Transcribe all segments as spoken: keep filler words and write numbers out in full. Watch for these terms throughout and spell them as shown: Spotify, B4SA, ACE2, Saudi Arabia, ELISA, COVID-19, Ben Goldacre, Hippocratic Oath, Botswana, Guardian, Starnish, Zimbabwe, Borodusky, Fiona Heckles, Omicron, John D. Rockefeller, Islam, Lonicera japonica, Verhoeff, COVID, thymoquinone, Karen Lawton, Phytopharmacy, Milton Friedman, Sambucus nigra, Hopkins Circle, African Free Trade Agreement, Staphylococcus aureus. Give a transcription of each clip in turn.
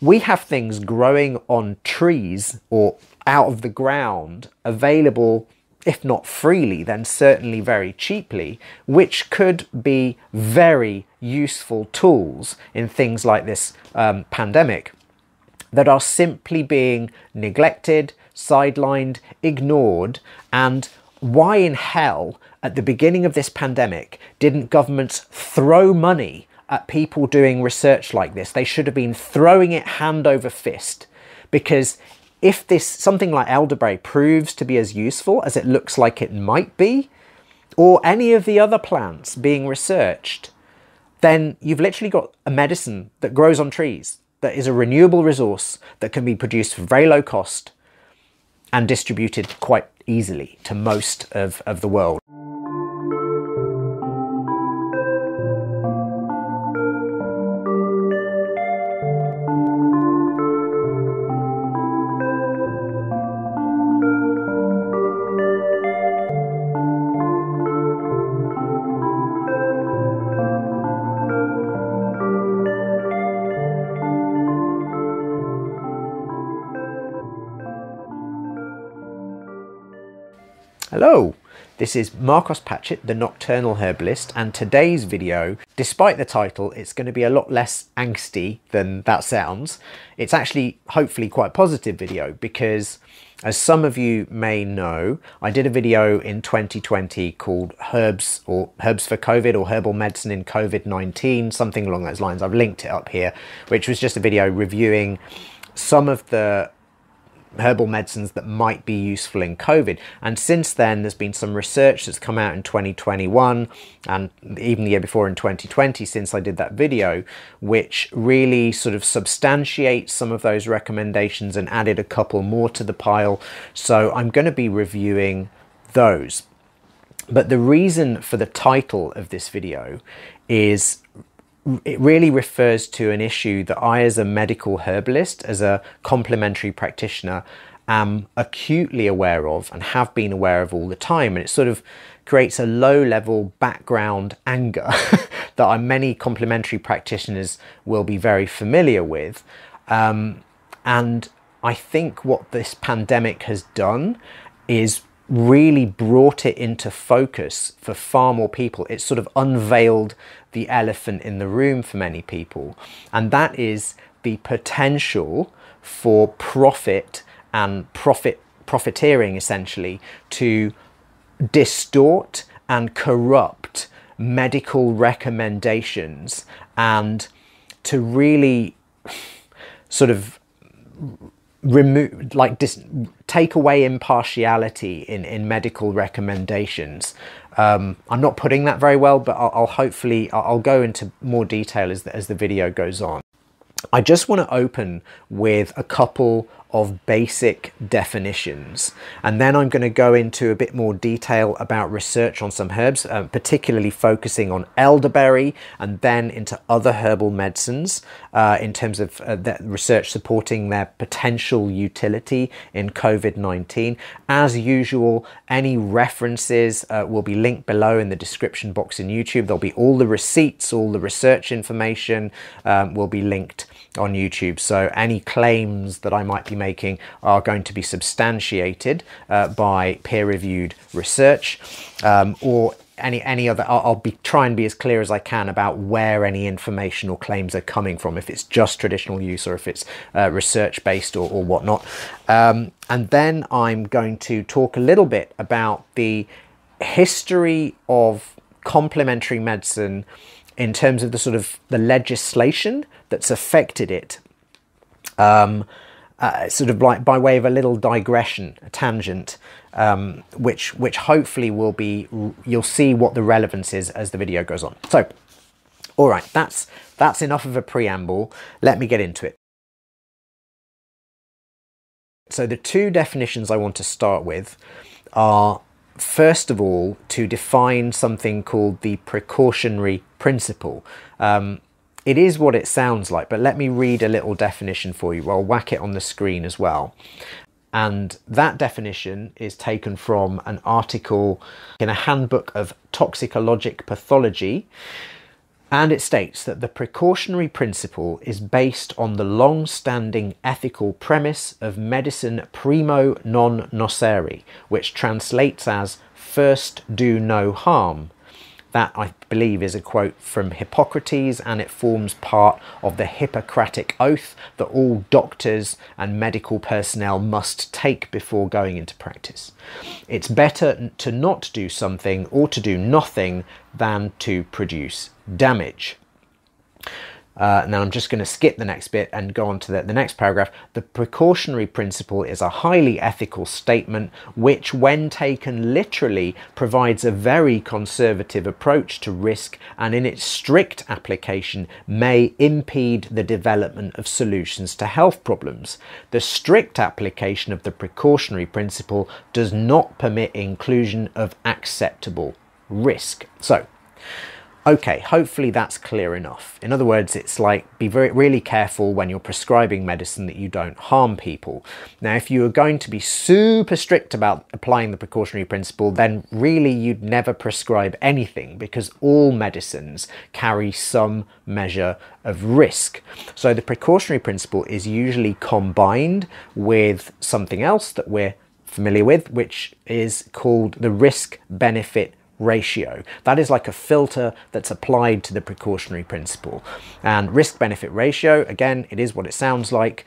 we have things growing on trees or out of the ground available, if not freely, then certainly very cheaply, which could be very useful tools in things like this um, pandemic that are simply being neglected, sidelined, ignored. And why in hell, at the beginning of this pandemic, didn't governments throw money at people doing research like this? They should have been throwing it hand over fist, because if this, something like elderberry proves to be as useful as it looks like it might be, or any of the other plants being researched, then you've literally got a medicine that grows on trees, that is a renewable resource that can be produced for very low cost and distributed quite easily to most of, of the world. Hello, this is Marcos Patchett, the Nocturnal Herbalist, and today's video, despite the title, it's going to be a lot less angsty than that sounds. It's actually hopefully quite a positive video because, as some of you may know, I did a video in twenty twenty called Herbs or Herbs for COVID or Herbal Medicine in COVID nineteen, something along those lines. I've linked it up here, which was just a video reviewing some of the herbal medicines that might be useful in COVID. And since then, there's been some research that's come out in twenty twenty-one and even the year before in twenty twenty, since I did that video, which really sort of substantiates some of those recommendations and added a couple more to the pile. So I'm going to be reviewing those. But the reason for the title of this video is it really refers to an issue that I, as a medical herbalist, as a complementary practitioner, am acutely aware of and have been aware of all the time. And it sort of creates a low-level background anger that many complementary practitioners will be very familiar with. Um, and I think what this pandemic has done is really brought it into focus for far more people. It sort of unveiled the elephant in the room for many people, and that is the potential for profit and profit profiteering, essentially, to distort and corrupt medical recommendations and to really sort of remove, like, dis take away impartiality in, in medical recommendations. Um, I'm not putting that very well, but I'll, I'll hopefully, I'll go into more detail as the, as the video goes on. I just want to open with a couple of basic definitions, and then I'm going to go into a bit more detail about research on some herbs, um, particularly focusing on elderberry, and then into other herbal medicines uh, in terms of uh, the research supporting their potential utility in COVID nineteen. As usual, any references uh, will be linked below in the description box in YouTube. There'll be all the receipts, all the research information um, will be linked on YouTube, so any claims that I might be making are going to be substantiated uh, by peer-reviewed research, um, or any any other. I'll, I'll be try and be as clear as I can about where any information or claims are coming from, if it's just traditional use or if it's uh, research-based or, or whatnot. Um, and then I'm going to talk a little bit about the history of complementary medicine in terms of the sort of the legislation that's affected it, um, uh, sort of like by way of a little digression, a tangent, um, which which hopefully will be, you'll see what the relevance is as the video goes on. So, all right, that's that's enough of a preamble. Let me get into it. So the two definitions I want to start with are, first of all, to define something called the precautionary principle. Um, it is what it sounds like, but let me read a little definition for you. I'll whack it on the screen as well. And that definition is taken from an article in a handbook of toxicologic pathology And it states that the precautionary principle is based on the long-standing ethical premise of medicine primo non nocere, which translates as first do no harm. That, I believe, is a quote from Hippocrates, and it forms part of the Hippocratic Oath that all doctors and medical personnel must take before going into practice. It's better to not do something or to do nothing than to produce damage. Uh, now I'm just going to skip the next bit and go on to the, the next paragraph. The precautionary principle is a highly ethical statement which, when taken literally, provides a very conservative approach to risk, and in its strict application may impede the development of solutions to health problems. The strict application of the precautionary principle does not permit inclusion of acceptable risk. So, okay, hopefully that's clear enough. In other words, it's like, be very really careful when you're prescribing medicine that you don't harm people. Now, if you are going to be super strict about applying the precautionary principle, then really you'd never prescribe anything, because all medicines carry some measure of risk. So the precautionary principle is usually combined with something else that we're familiar with, which is called the risk-benefit ratio. That is like a filter that's applied to the precautionary principle. And risk-benefit ratio, again, it is what it sounds like.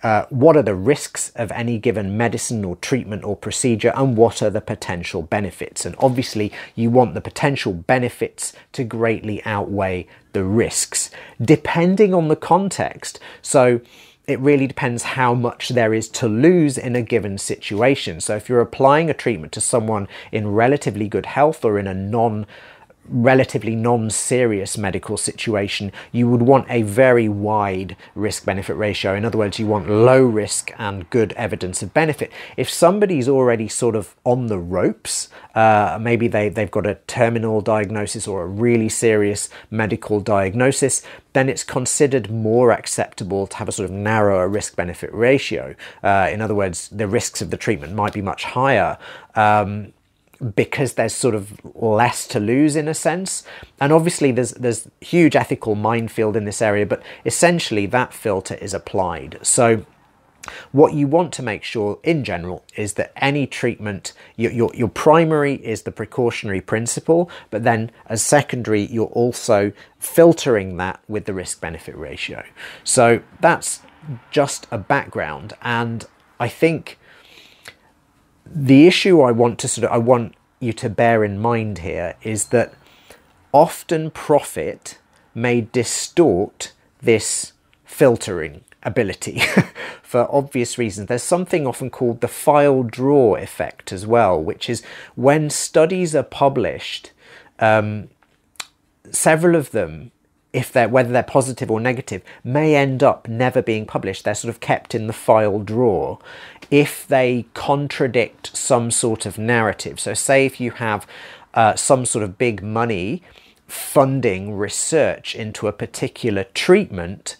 Uh, what are the risks of any given medicine or treatment or procedure, and what are the potential benefits? And obviously you want the potential benefits to greatly outweigh the risks, depending on the context. So it really depends how much there is to lose in a given situation. So if you're applying a treatment to someone in relatively good health or in a non relatively non-serious medical situation, you would want a very wide risk-benefit ratio. In other words, you want low risk and good evidence of benefit. If somebody's already sort of on the ropes, uh, maybe they, they've got a terminal diagnosis or a really serious medical diagnosis, then it's considered more acceptable to have a sort of narrower risk-benefit ratio. Uh, in other words, the risks of the treatment might be much higher, um, because there's sort of less to lose in a sense. And obviously there's there's huge ethical minefield in this area, but essentially that filter is applied. So what you want to make sure in general is that any treatment, your, your, your primary is the precautionary principle, but then as secondary, you're also filtering that with the risk-benefit ratio. So that's just a background. And I think the issue I want to sort of, I want you to bear in mind here is that often profit may distort this filtering ability for obvious reasons. There's something often called the file drawer effect as well, which is when studies are published, um, several of them, if they're, whether they're positive or negative, may end up never being published. They're sort of kept in the file drawer if they contradict some sort of narrative. So say if you have uh, some sort of big money funding research into a particular treatment,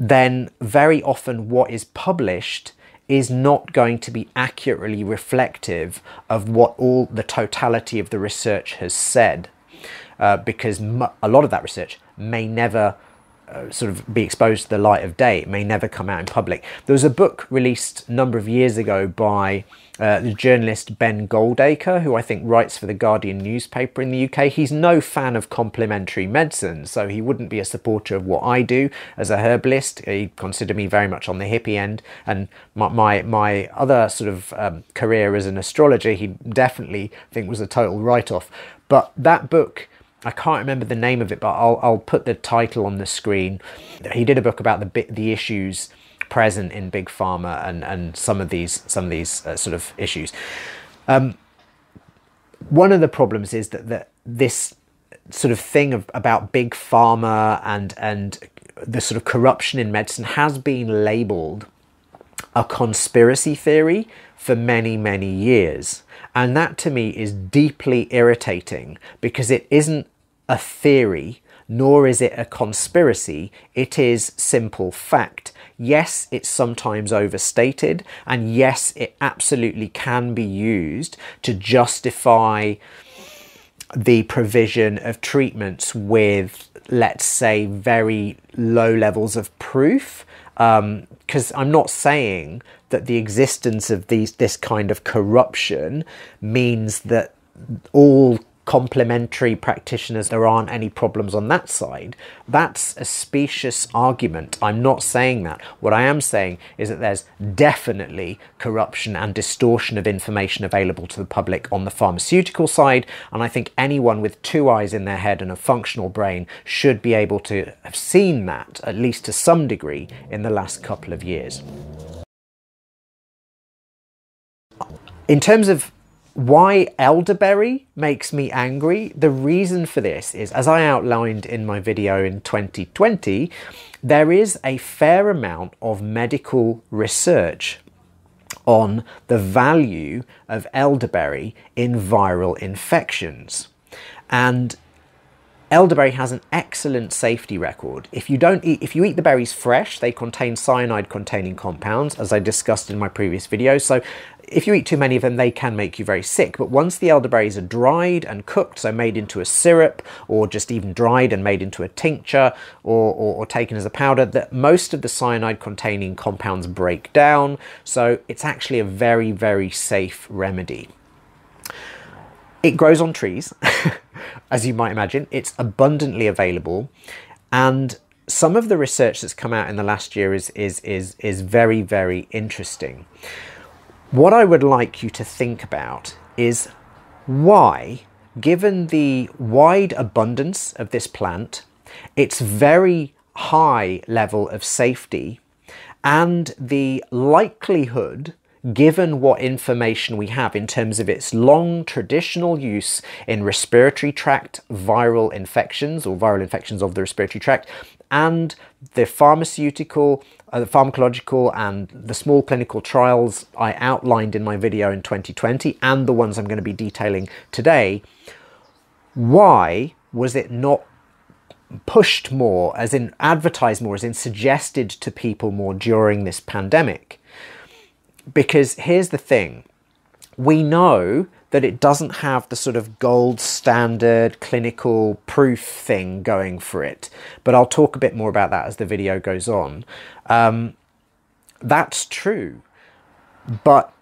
then very often what is published is not going to be accurately reflective of what all the totality of the research has said. Uh, because m a lot of that research may never uh, sort of be exposed to the light of day. It may never come out in public. There was a book released a number of years ago by uh, the journalist Ben Goldacre, who I think writes for the Guardian newspaper in the U K. He's no fan of complementary medicine, so he wouldn't be a supporter of what I do as a herbalist. He considered me very much on the hippie end, and my, my, my other sort of um, career as an astrologer, he definitely, I think, was a total write-off. But that book, I can't remember the name of it, but I'll, I'll put the title on the screen. He did a book about the the issues present in big pharma and and some of these some of these uh, sort of issues. Um, one of the problems is that that this sort of thing of, about big pharma and and the sort of corruption in medicine has been labelled a conspiracy theory for many, many years. And that to me is deeply irritating, because it isn't a theory, nor is it a conspiracy. It is simple fact. Yes, it's sometimes overstated, and yes, it absolutely can be used to justify the provision of treatments with, let's say, very low levels of proof, because um, I'm not saying that the existence of these this kind of corruption means that all complementary practitioners, there aren't any problems on that side. That's a specious argument. I'm not saying that. What I am saying is that there's definitely corruption and distortion of information available to the public on the pharmaceutical side, and I think anyone with two eyes in their head and a functional brain should be able to have seen that, at least to some degree, in the last couple of years. In terms of why elderberry makes me angry, the reason for this is, as I outlined in my video in twenty twenty, there is a fair amount of medical research on the value of elderberry in viral infections. And elderberry has an excellent safety record. If you don't eat, if you eat the berries fresh, they contain cyanide-containing compounds, as I discussed in my previous video. So if you eat too many of them, they can make you very sick. But once the elderberries are dried and cooked, so made into a syrup, or just even dried and made into a tincture, or, or, or taken as a powder, that most of the cyanide-containing compounds break down. So it's actually a very, very safe remedy. It grows on trees, as you might imagine. It's abundantly available. And some of the research that's come out in the last year is, is, is, is very, very interesting. What I would like you to think about is why, given the wide abundance of this plant, its very high level of safety, and the likelihood, given what information we have in terms of its long traditional use in respiratory tract viral infections or viral infections of the respiratory tract, and the pharmaceutical, uh, the pharmacological and the small clinical trials I outlined in my video in twenty twenty, and the ones I'm going to be detailing today, why was it not pushed more, as in advertised more, as in suggested to people more during this pandemic? Because here's the thing, we know that it doesn't have the sort of gold standard clinical proof thing going for it, but I'll talk a bit more about that as the video goes on. Um, that's true, but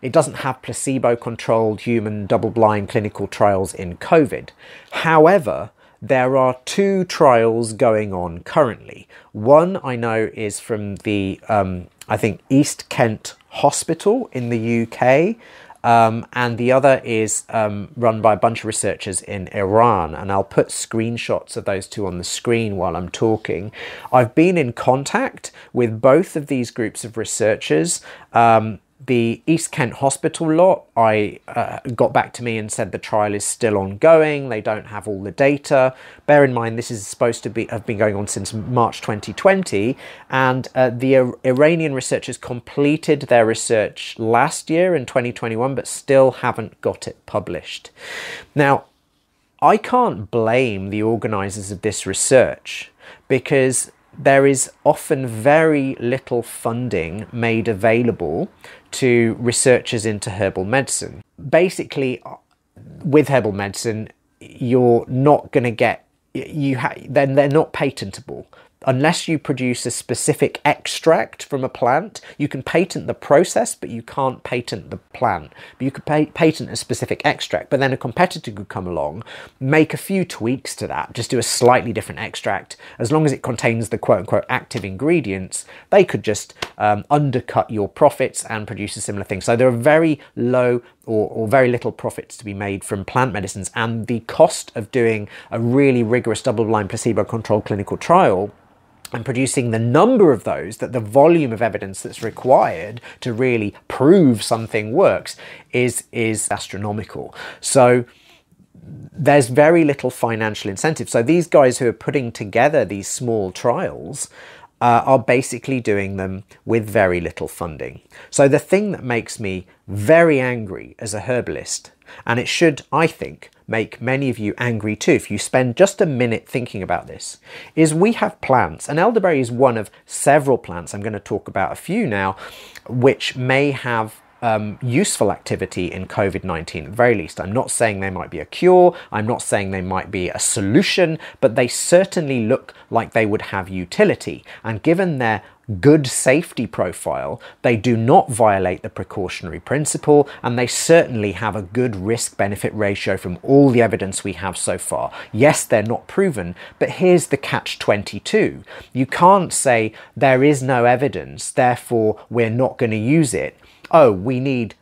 it doesn't have placebo-controlled human double-blind clinical trials in COVID. However, there are two trials going on currently. One I know is from the, um, I think, East Kent Hospital in the U K. Um, and the other is um, run by a bunch of researchers in Iran. And I'll put screenshots of those two on the screen while I'm talking. I've been in contact with both of these groups of researchers. Um, The East Kent Hospital lot, I uh, got back to me and said the trial is still ongoing. They don't have all the data. Bear in mind, this is supposed to be have been going on since March twenty twenty. And uh, the Ir Iranian researchers completed their research last year in twenty twenty-one, but still haven't got it published. Now, I can't blame the organisers of this research, because there is often very little funding made available to researchers into herbal medicine. Basically, with herbal medicine, you're not going to get, you ha then they're not patentable. Unless you produce a specific extract from a plant, you can patent the process, but you can't patent the plant. But you could pa patent a specific extract, but then a competitor could come along, make a few tweaks to that, just do a slightly different extract. As long as it contains the quote-unquote active ingredients, they could just um, undercut your profits and produce a similar thing. So there are very low or, or very little profits to be made from plant medicines, and the cost of doing a really rigorous double-blind placebo-controlled clinical trial and producing the number of those, that the volume of evidence that's required to really prove something works is, is astronomical. So there's very little financial incentive. So these guys who are putting together these small trials uh, are basically doing them with very little funding. So the thing that makes me very angry as a herbalist, and it should, I think, make many of you angry too if you spend just a minute thinking about this, is we have plants, and elderberry is one of several plants, I'm going to talk about a few now, which may have um, useful activity in COVID nineteen, at the very least. I'm not saying they might be a cure, I'm not saying they might be a solution, but they certainly look like they would have utility. And given their good safety profile, they do not violate the precautionary principle, and they certainly have a good risk-benefit ratio from all the evidence we have so far. Yes, they're not proven, but here's the catch twenty-two. You can't say there is no evidence, therefore we're not going to use it. Oh, we need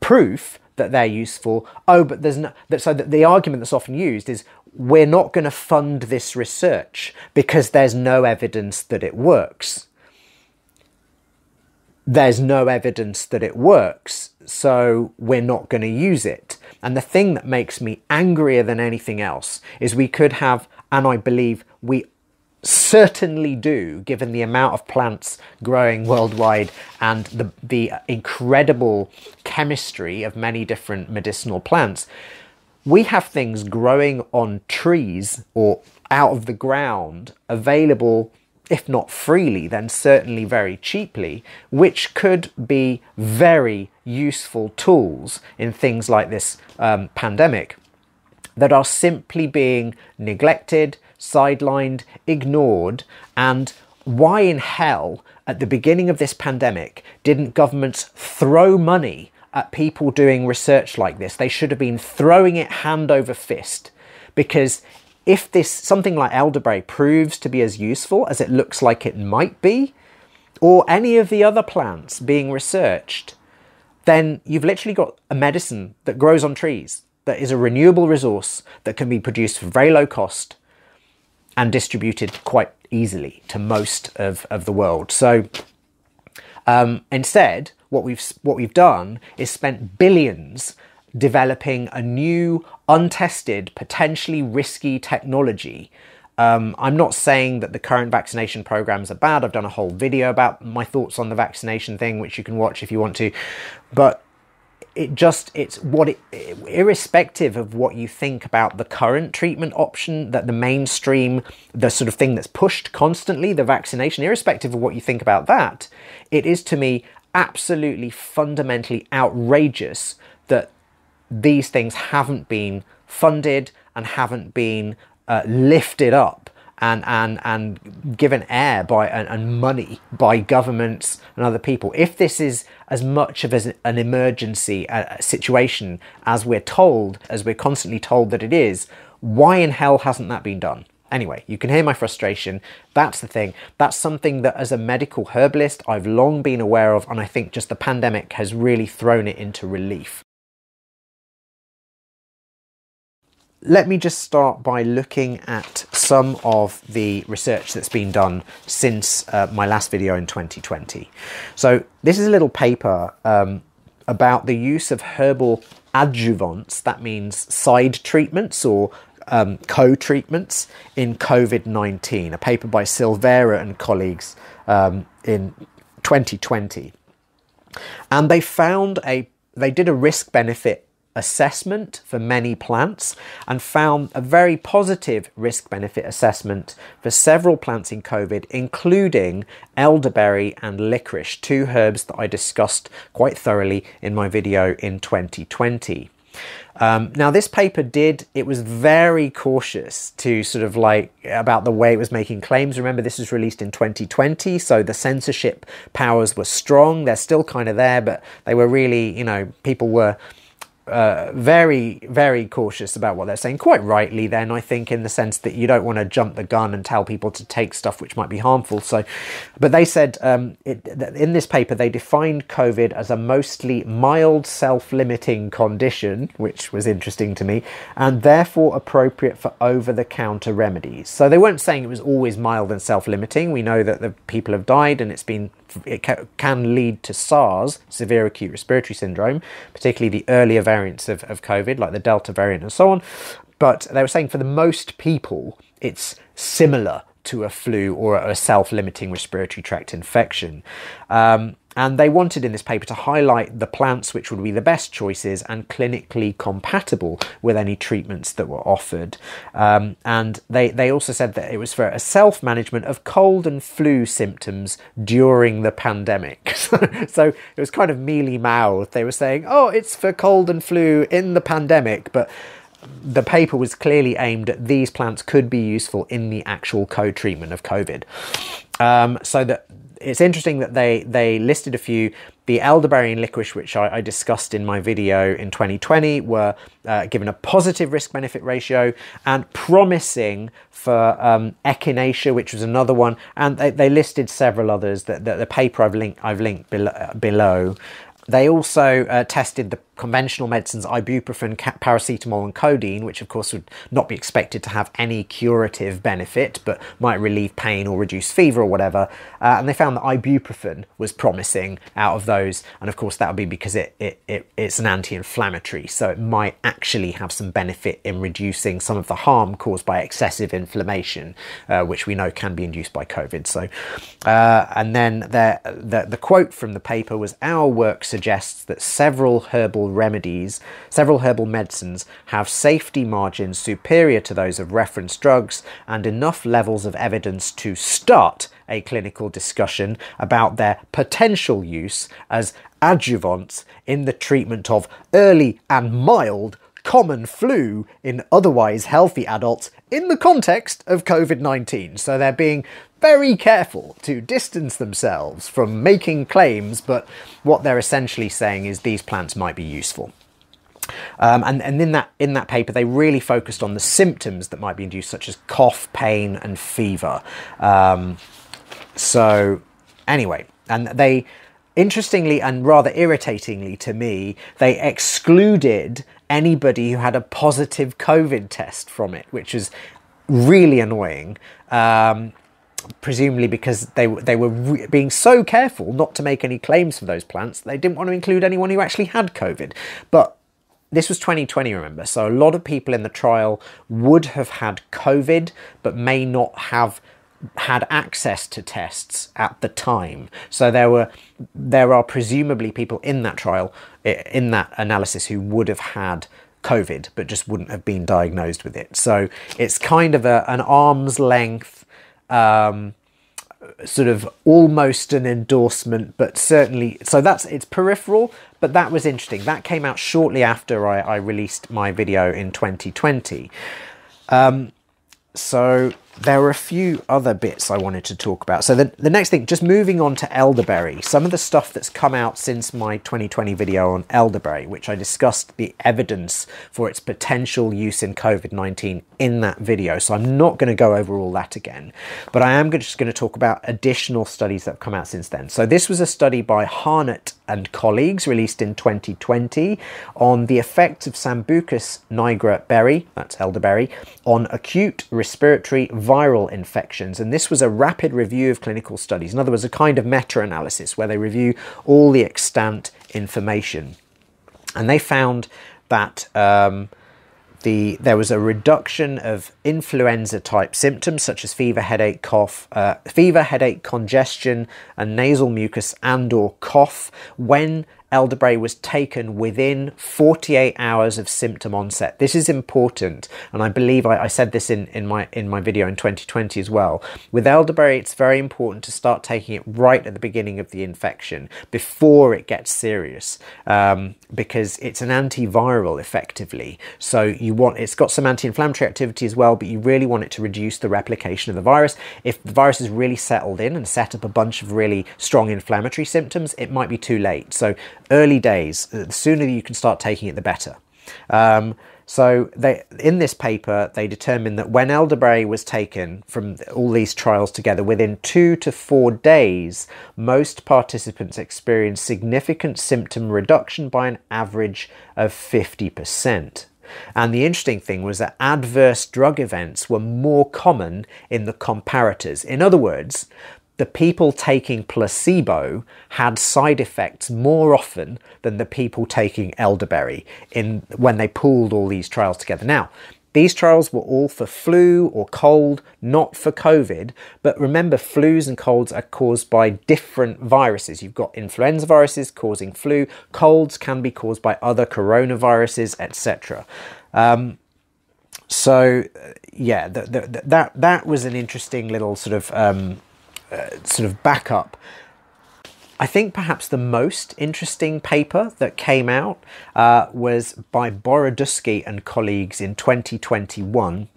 proof that they're useful. Oh, but there's no... So the argument that's often used is, we're not going to fund this research because there's no evidence that it works. There's no evidence that it works, so we're not going to use it. And the thing that makes me angrier than anything else is we could have, and I believe we certainly do, given the amount of plants growing worldwide and the, the incredible chemistry of many different medicinal plants, we have things growing on trees or out of the ground available, if not freely, then certainly very cheaply, which could be very useful tools in things like this um, pandemic that are simply being neglected, sidelined, ignored. And why in hell, at the beginning of this pandemic, didn't governments throw money at people doing research like this? They should have been throwing it hand over fist, because if this, something like elderberry proves to be as useful as it looks like it might be, or any of the other plants being researched, then you've literally got a medicine that grows on trees, that is a renewable resource that can be produced for very low cost and distributed quite easily to most of, of the world. So um, instead, what we've, what we've done is spent billions developing a new, untested, potentially risky technology. Um, I'm not saying that the current vaccination programs are bad. I've done a whole video about my thoughts on the vaccination thing, which you can watch if you want to. But it just, it's what it, irrespective of what you think about the current treatment option, that the mainstream, the sort of thing that's pushed constantly, the vaccination, irrespective of what you think about that, it is to me absolutely fundamentally outrageous that these things haven't been funded and haven't been uh, lifted up and, and, and given air by and, and money by governments and other people. If this is as much of as an emergency uh, situation as we're told, as we're constantly told that it is, why in hell hasn't that been done? Anyway, you can hear my frustration. That's the thing. That's something that as a medical herbalist, I've long been aware of, and I think just the pandemic has really thrown it into relief. Let me just start by looking at some of the research that's been done since uh, my last video in twenty twenty. So this is a little paper um, about the use of herbal adjuvants, that means side treatments or um, co-treatments in COVID nineteen, a paper by Silvera and colleagues um, in twenty twenty. And they found a, they did a risk-benefit assessment for many plants and found a very positive risk-benefit assessment for several plants in COVID, including elderberry and licorice, two herbs that I discussed quite thoroughly in my video in twenty twenty. Um, now this paper did, it was very cautious to sort of like about the way it was making claims. Remember, this was released in twenty twenty, so the censorship powers were strong. They're still kind of there, but they were really, you know, people were Uh, very, very cautious about what they're saying, quite rightly then, I think, in the sense that you don't want to jump the gun and tell people to take stuff which might be harmful. So, but they said um, it, in this paper, they defined COVID as a mostly mild self-limiting condition, which was interesting to me, and therefore appropriate for over-the-counter remedies. So they weren't saying it was always mild and self-limiting. We know that the people have died and it's been it can lead to SARS, severe acute respiratory syndrome, particularly the earlier variants of, of COVID, like the Delta variant and so on. But they were saying for the most people, it's similar to a flu or a self-limiting respiratory tract infection. Um, and they wanted in this paper to highlight the plants which would be the best choices and clinically compatible with any treatments that were offered. Um, and they, they also said that it was for a self-management of cold and flu symptoms during the pandemic. So it was kind of mealy-mouthed. They were saying, oh, it's for cold and flu in the pandemic, but the paper was clearly aimed at these plants could be useful in the actual co-treatment of COVID. Um, so that it's interesting that they, they listed a few. The elderberry and licorice, which I, I discussed in my video in twenty twenty, were uh, given a positive risk-benefit ratio and promising for um, echinacea, which was another one. And they, they listed several others that, that the paper I've linked, I've linked below, uh, below. They also uh, tested the conventional medicines ibuprofen, paracetamol and codeine, which of course would not be expected to have any curative benefit, but might relieve pain or reduce fever or whatever. Uh, and they found that ibuprofen was promising out of those. And of course that would be because it, it, it it's an anti-inflammatory. So it might actually have some benefit in reducing some of the harm caused by excessive inflammation, uh, which we know can be induced by COVID. So, uh, and then the, the, the quote from the paper was, "Our work suggests that several herbal remedies, several herbal medicines have safety margins superior to those of reference drugs and enough levels of evidence to start a clinical discussion about their potential use as adjuvants in the treatment of early and mild common flu in otherwise healthy adults in the context of COVID nineteen. So they're being very careful to distance themselves from making claims, but what they're essentially saying is these plants might be useful. Um, and, and in that in that paper, they really focused on the symptoms that might be induced, such as cough, pain, and fever. Um, so anyway, and they, interestingly and rather irritatingly to me, they excluded anybody who had a positive COVID test from it, which is really annoying, um, presumably because they, they were re being so careful not to make any claims for those plants. They didn't want to include anyone who actually had COVID. But this was twenty twenty, remember, so a lot of people in the trial would have had COVID but may not have had access to tests at the time. So there were, there are presumably people in that trial, in that analysis, who would have had COVID but just wouldn't have been diagnosed with it. So it's kind of a, an arm's length, um, sort of almost an endorsement, but certainly, so that's, it's peripheral, but that was interesting. That came out shortly after I, I released my video in twenty twenty. Um, so there were a few other bits I wanted to talk about. So the, the next thing, just moving on to elderberry, some of the stuff that's come out since my twenty twenty video on elderberry, which I discussed the evidence for its potential use in COVID nineteen in that video. So I'm not going to go over all that again, but I am just going to talk about additional studies that have come out since then. So this was a study by Harnett and colleagues released in twenty twenty on the effects of Sambucus nigra berry, that's elderberry, on acute respiratory viral infections. And this was a rapid review of clinical studies. In other words, a kind of meta-analysis where they review all the extant information. And they found that um, the, there was a reduction of influenza type symptoms such as fever, headache, cough, uh, fever, headache, congestion, and nasal mucus and or cough when elderberry was taken within forty-eight hours of symptom onset. This is important, and I believe I, I said this in, in, my, in my video in twenty twenty as well. With elderberry, it's very important to start taking it right at the beginning of the infection, before it gets serious, um, because it's an antiviral effectively. So you want, it's got some anti-inflammatory activity as well, but you really want it to reduce the replication of the virus. If the virus is really settled in and set up a bunch of really strong inflammatory symptoms, it might be too late. So early days, the sooner you can start taking it, the better. Um, so they, in this paper, they determined that when elderberry was taken from all these trials together, within two to four days, most participants experienced significant symptom reduction by an average of fifty percent. And the interesting thing was that adverse drug events were more common in the comparators. In other words, the people taking placebo had side effects more often than the people taking elderberry in when they pooled all these trials together. Now, These trials were all for flu or cold, not for COVID. But remember, flus and colds are caused by different viruses. You've got influenza viruses causing flu, colds can be caused by other coronaviruses, et cetera. Um, so, yeah, the, the, the, that, that was an interesting little sort of, um, uh, sort of backup. I think perhaps the most interesting paper that came out uh, was by Borodusky and colleagues in twenty twenty-one,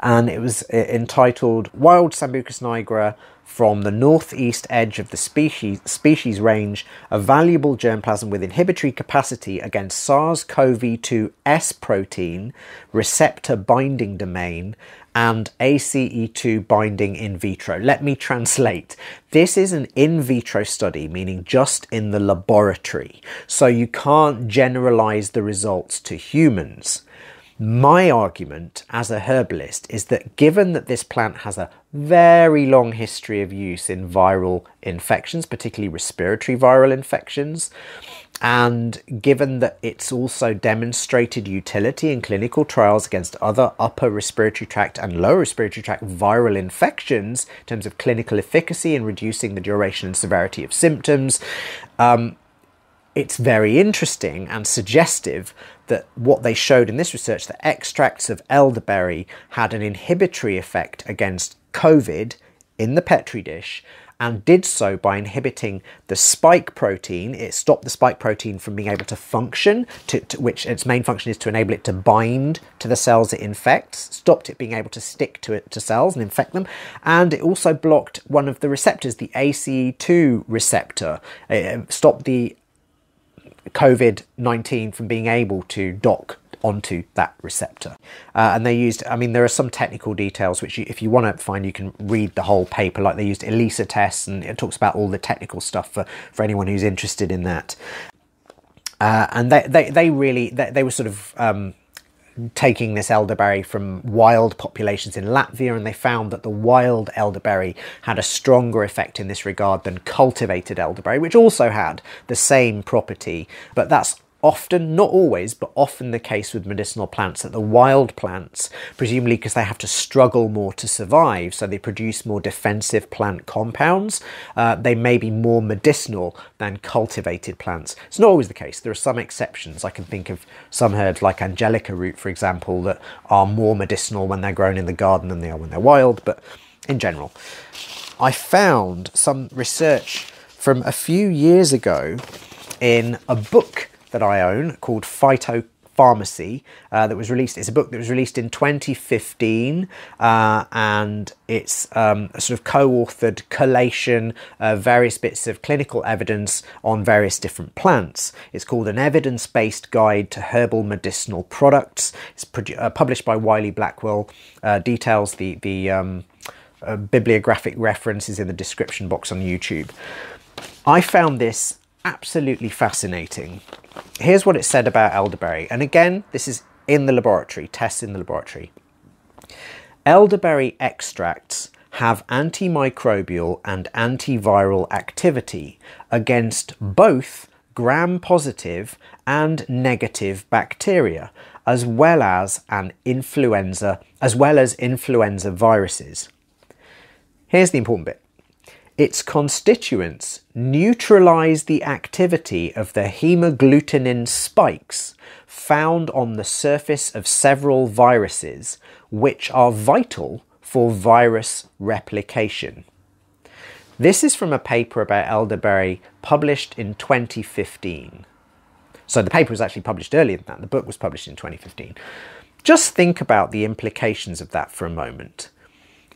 and it was entitled Wild Sambucus nigra from the Northeast Edge of the Species, species Range, a Valuable Germplasm with Inhibitory Capacity Against SARS CoV two S Protein, Receptor Binding Domain, and A C E two Binding In Vitro. Let me translate. This is an in vitro study, meaning just in the laboratory, so you can't generalize the results to humans. My argument as a herbalist is that given that this plant has a very long history of use in viral infections, particularly respiratory viral infections, and given that it's also demonstrated utility in clinical trials against other upper respiratory tract and lower respiratory tract viral infections in terms of clinical efficacy in reducing the duration and severity of symptoms, um, it's very interesting and suggestive that what they showed in this research, that extracts of elderberry had an inhibitory effect against COVID in the Petri dish, and did so by inhibiting the spike protein. It stopped the spike protein from being able to function, to, to, which its main function is to enable it to bind to the cells it infects, stopped it being able to stick to it to cells and infect them, and it also blocked one of the receptors, the A C E two receptor. It stopped the COVID nineteen from being able to dock onto that receptor. Uh, and they used, I mean, there are some technical details which you, if you want to find, you can read the whole paper. Like they used ELISA tests, and it talks about all the technical stuff for, for anyone who's interested in that. Uh, and they, they, they really, they, they were sort of um, taking this elderberry from wild populations in Latvia, and they found that the wild elderberry had a stronger effect in this regard than cultivated elderberry, which also had the same property. But that's often, not always, but often the case with medicinal plants, that the wild plants, presumably because they have to struggle more to survive, so they produce more defensive plant compounds, uh, they may be more medicinal than cultivated plants. It's not always the case. There are some exceptions. I can think of some herbs like angelica root, for example, that are more medicinal when they're grown in the garden than they are when they're wild. But in general, I found some research from a few years ago in a book that I own called Phytopharmacy, uh, that was released. It's a book that was released in twenty fifteen, uh, and it's um, a sort of co-authored collation of various bits of clinical evidence on various different plants. It's called An Evidence-Based Guide to Herbal Medicinal Products. It's uh, published by Wiley Blackwell. Uh, details the, the um, uh, bibliographic references in the description box on YouTube. I found this absolutely fascinating. Here's what it said about elderberry. And again, this is in the laboratory, tests in the laboratory. Elderberry extracts have antimicrobial and antiviral activity against both gram-positive and negative bacteria, as well as an influenza, as well as influenza viruses. Here's the important bit. Its constituents neutralize the activity of the hemagglutinin spikes found on the surface of several viruses, which are vital for virus replication. This is from a paper about elderberry published in twenty fifteen. So the paper was actually published earlier than that. The book was published in twenty fifteen. Just think about the implications of that for a moment.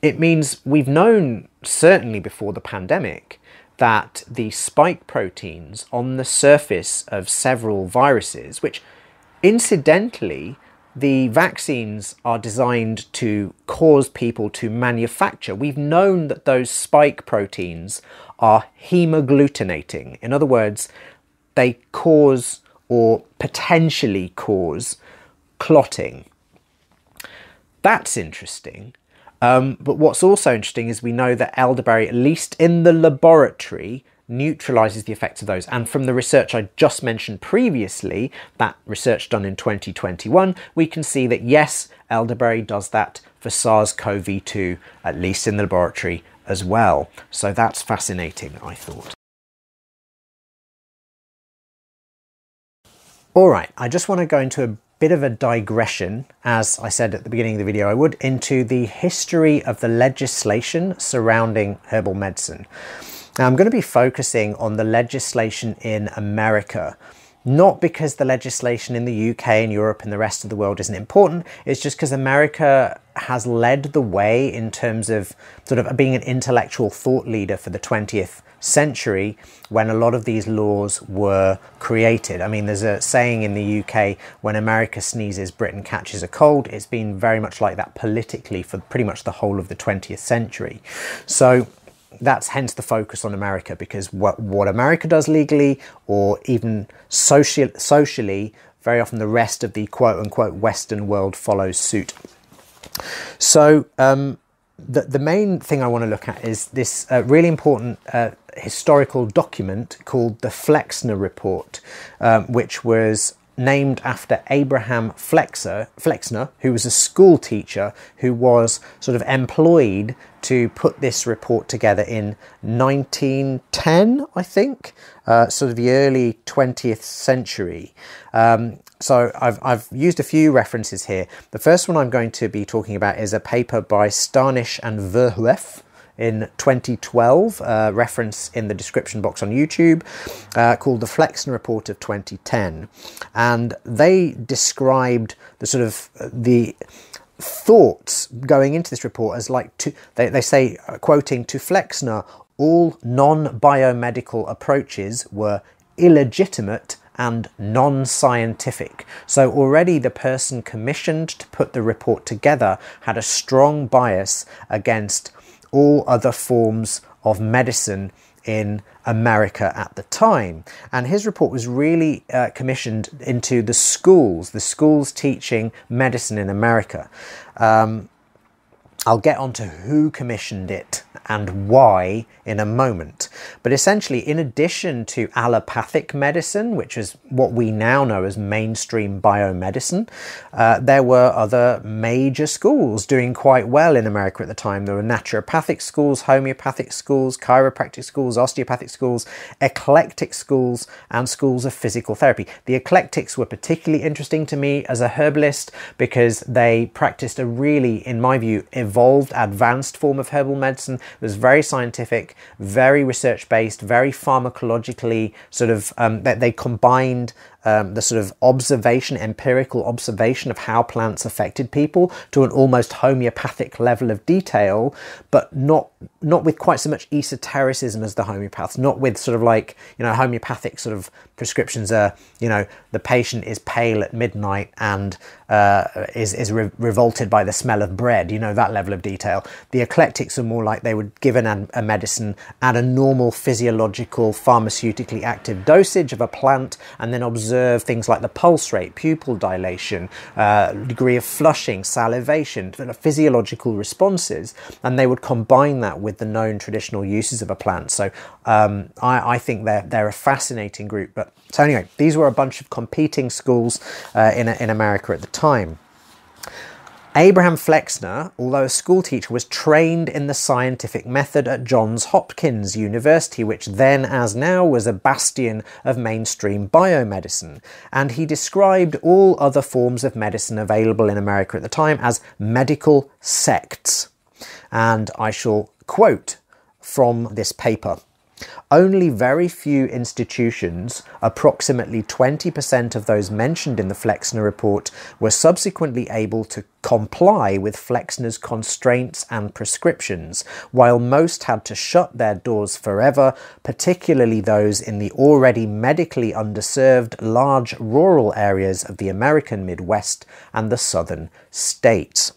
It means we've known, certainly before the pandemic, that the spike proteins on the surface of several viruses, which incidentally, the vaccines are designed to cause people to manufacture. We've known that those spike proteins are hemagglutinating. In other words, they cause or potentially cause clotting. That's interesting. Um, but what's also interesting is we know that elderberry, at least in the laboratory, neutralizes the effects of those. And from the research I just mentioned previously, that research done in twenty twenty-one, we can see that yes, elderberry does that for SARS CoV two, at least in the laboratory as well. So that's fascinating, I thought. All right, I just want to go into a bit of a digression, as I said at the beginning of the video I would, into the history of the legislation surrounding herbal medicine. Now, I'm going to be focusing on the legislation in America, not because the legislation in the U K and Europe and the rest of the world isn't important, it's just because America has led the way in terms of sort of being an intellectual thought leader for the twentieth century when a lot of these laws were created. I mean, there's a saying in the U K, when America sneezes, Britain catches a cold. It's been very much like that politically for pretty much the whole of the twentieth century. So that's hence the focus on America, because what, what America does legally or even social, socially, very often the rest of the quote unquote Western world follows suit. So um, the, the main thing I want to look at is this uh, really important uh, historical document called the Flexner Report, um, which was named after Abraham Flexner, Flexner, who was a school teacher who was sort of employed to put this report together in nineteen ten, I think, uh, sort of the early twentieth century. Um, so I've, I've used a few references here. The first one I'm going to be talking about is a paper by Starnish and Verhoeff in twenty twelve, uh, reference in the description box on YouTube, uh, called the Flexner Report of twenty ten. And they described the sort of the thoughts going into this report as like, to, they, they say, uh, quoting, "To Flexner, all non-biomedical approaches were illegitimate and non-scientific." So already the person commissioned to put the report together had a strong bias against all other forms of medicine in America at the time. And his report was really uh, commissioned into the schools, the schools teaching medicine in America. Um, I'll get onto who commissioned it and why in a moment. But essentially, in addition to allopathic medicine, which is what we now know as mainstream biomedicine, uh, there were other major schools doing quite well in America at the time. There were naturopathic schools, homeopathic schools, chiropractic schools, osteopathic schools, eclectic schools, and schools of physical therapy. The eclectics were particularly interesting to me as a herbalist because they practiced a really, in my view, evolved, advanced form of herbal medicine. It was very scientific, very research-based, very pharmacologically sort of, um, that they combined um, the sort of observation, empirical observation of how plants affected people to an almost homeopathic level of detail, but not not with quite so much esotericism as the homeopaths, not with sort of like, you know, homeopathic sort of prescriptions are, you know, the patient is pale at midnight and uh, is, is re revolted by the smell of bread, you know, that level of detail. The eclectics are more like they would give an, a medicine at a normal physiological, pharmaceutically active dosage of a plant and then observe things like the pulse rate, pupil dilation, uh, degree of flushing, salivation, physiological responses, and they would combine that with the known traditional uses of a plant. So um, I, I think they're, they're a fascinating group. But so anyway, these were a bunch of competing schools uh, in, in America at the time. Abraham Flexner, although a school teacher, was trained in the scientific method at Johns Hopkins University, which then as now was a bastion of mainstream biomedicine. And he described all other forms of medicine available in America at the time as medical sects. And I shall quote from this paper. "Only very few institutions, approximately twenty percent of those mentioned in the Flexner Report, were subsequently able to comply with Flexner's constraints and prescriptions, while most had to shut their doors forever, particularly those in the already medically underserved large rural areas of the American Midwest and the southern states."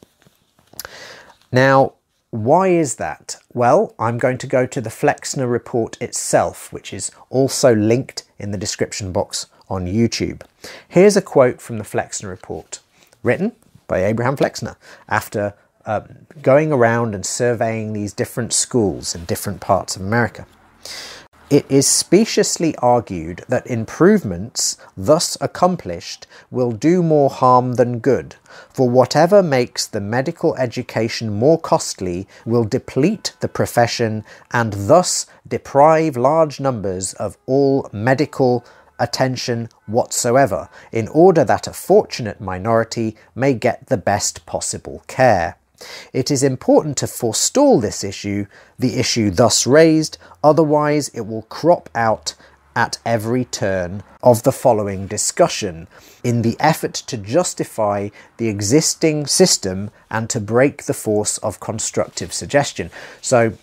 Now, why is that? Well, I'm going to go to the Flexner Report itself, which is also linked in the description box on YouTube. Here's a quote from the Flexner Report, written by Abraham Flexner, after um, going around and surveying these different schools in different parts of America. It is speciously argued that improvements thus accomplished will do more harm than good, for whatever makes the medical education more costly will deplete the profession and thus deprive large numbers of all medical attention whatsoever, in order that a fortunate minority may get the best possible care. It is important to forestall this issue, the issue thus raised, otherwise it will crop out at every turn of the following discussion, in the effort to justify the existing system and to break the force of constructive suggestion. So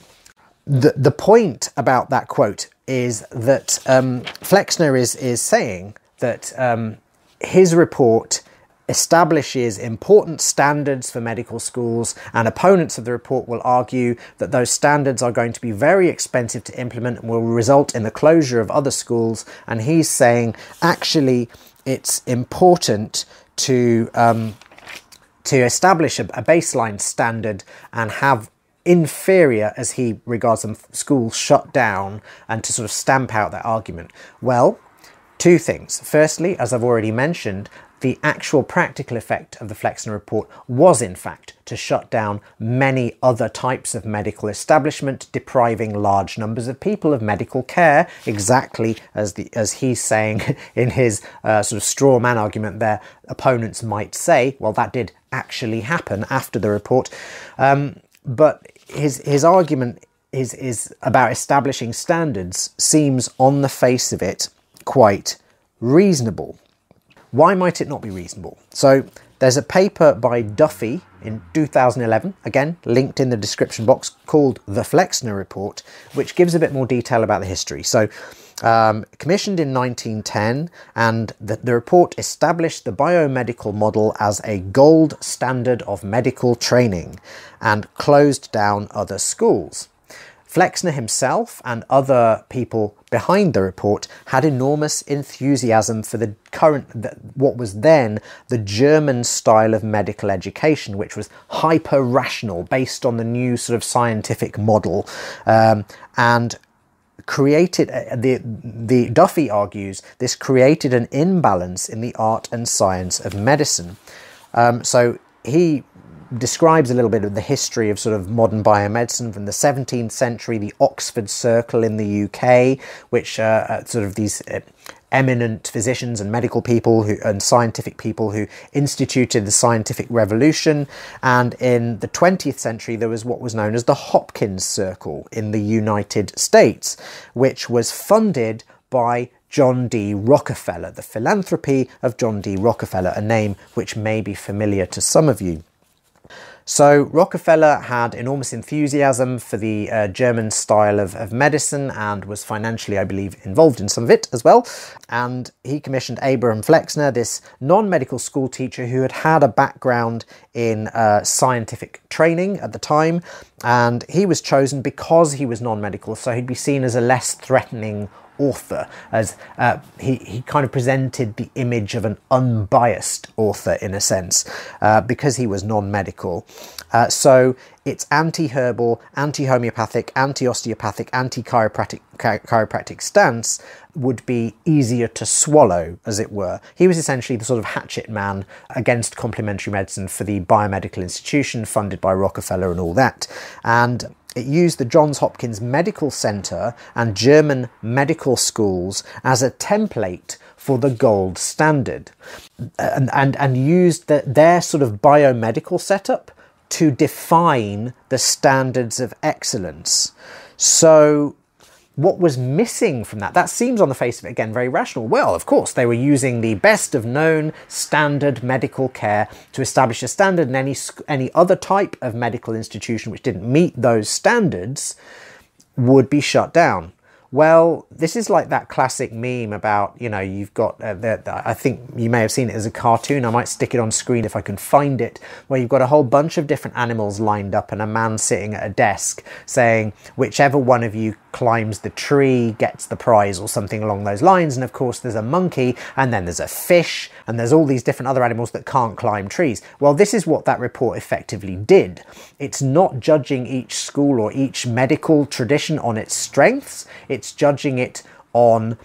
the, the point about that quote is that um, Flexner is, is saying that um, his report establishes important standards for medical schools, and opponents of the report will argue that those standards are going to be very expensive to implement and will result in the closure of other schools. And he's saying, actually, it's important to, um, to establish a, a baseline standard and have inferior, as he regards them, schools shut down, and to sort of stamp out that argument. Well, two things. Firstly, as I've already mentioned, the actual practical effect of the Flexner Report was, in fact, to shut down many other types of medical establishment, depriving large numbers of people of medical care, exactly as the as he's saying in his uh, sort of straw man argument there. Opponents might say, well, that did actually happen after the report. Um, but his, his argument is, is about establishing standards seems, on the face of it, quite reasonable. Why might it not be reasonable? So there's a paper by Duffy in two thousand eleven, again, linked in the description box, called The Flexner Report, which gives a bit more detail about the history. So um, commissioned in nineteen ten, and the, the report established the biomedical model as a gold standard of medical training and closed down other schools. Flexner himself and other people behind the report had enormous enthusiasm for the current, what was then the German style of medical education, which was hyper-rational, based on the new sort of scientific model, um, and created, uh, the, the Duffy argues, this created an imbalance in the art and science of medicine. Um, so he describes a little bit of the history of sort of modern biomedicine from the seventeenth century, the Oxford Circle in the U K, which uh, sort of these uh, eminent physicians and medical people who and scientific people who instituted the scientific revolution. And in the twentieth century, there was what was known as the Hopkins Circle in the United States, which was funded by John D. Rockefeller, the philanthropy of John D. Rockefeller, a name which may be familiar to some of you. So Rockefeller had enormous enthusiasm for the uh, German style of, of medicine, and was financially, I believe, involved in some of it as well. And he commissioned Abraham Flexner, this non-medical school teacher who had had a background in uh, scientific training at the time. And he was chosen because he was non-medical, so he'd be seen as a less threatening author, as uh, he, he kind of presented the image of an unbiased author, in a sense, uh, because he was non-medical. Uh, so it's anti-herbal, anti-homeopathic, anti-osteopathic, anti-chiropractic chiropractic stance would be easier to swallow, as it were. He was essentially the sort of hatchet man against complementary medicine for the biomedical institution funded by Rockefeller and all that. And it used the Johns Hopkins Medical Center and German medical schools as a template for the gold standard, and, and, and used the, their sort of biomedical setup to define the standards of excellence. So what was missing from that? That seems, on the face of it, again, very rational. Well, of course, they were using the best of known standard medical care to establish a standard, and any, any other type of medical institution which didn't meet those standards would be shut down. Well, this is like that classic meme about, you know, you've got, uh, the, the, I think you may have seen it as a cartoon, I might stick it on screen if I can find it, where you've got a whole bunch of different animals lined up and a man sitting at a desk saying, whichever one of you climbs the tree, gets the prize or something along those lines. And of course there's a monkey, and then there's a fish, and there's all these different other animals that can't climb trees. Well, this is what that report effectively did. It's not judging each school or each medical tradition on its strengths. It's judging it on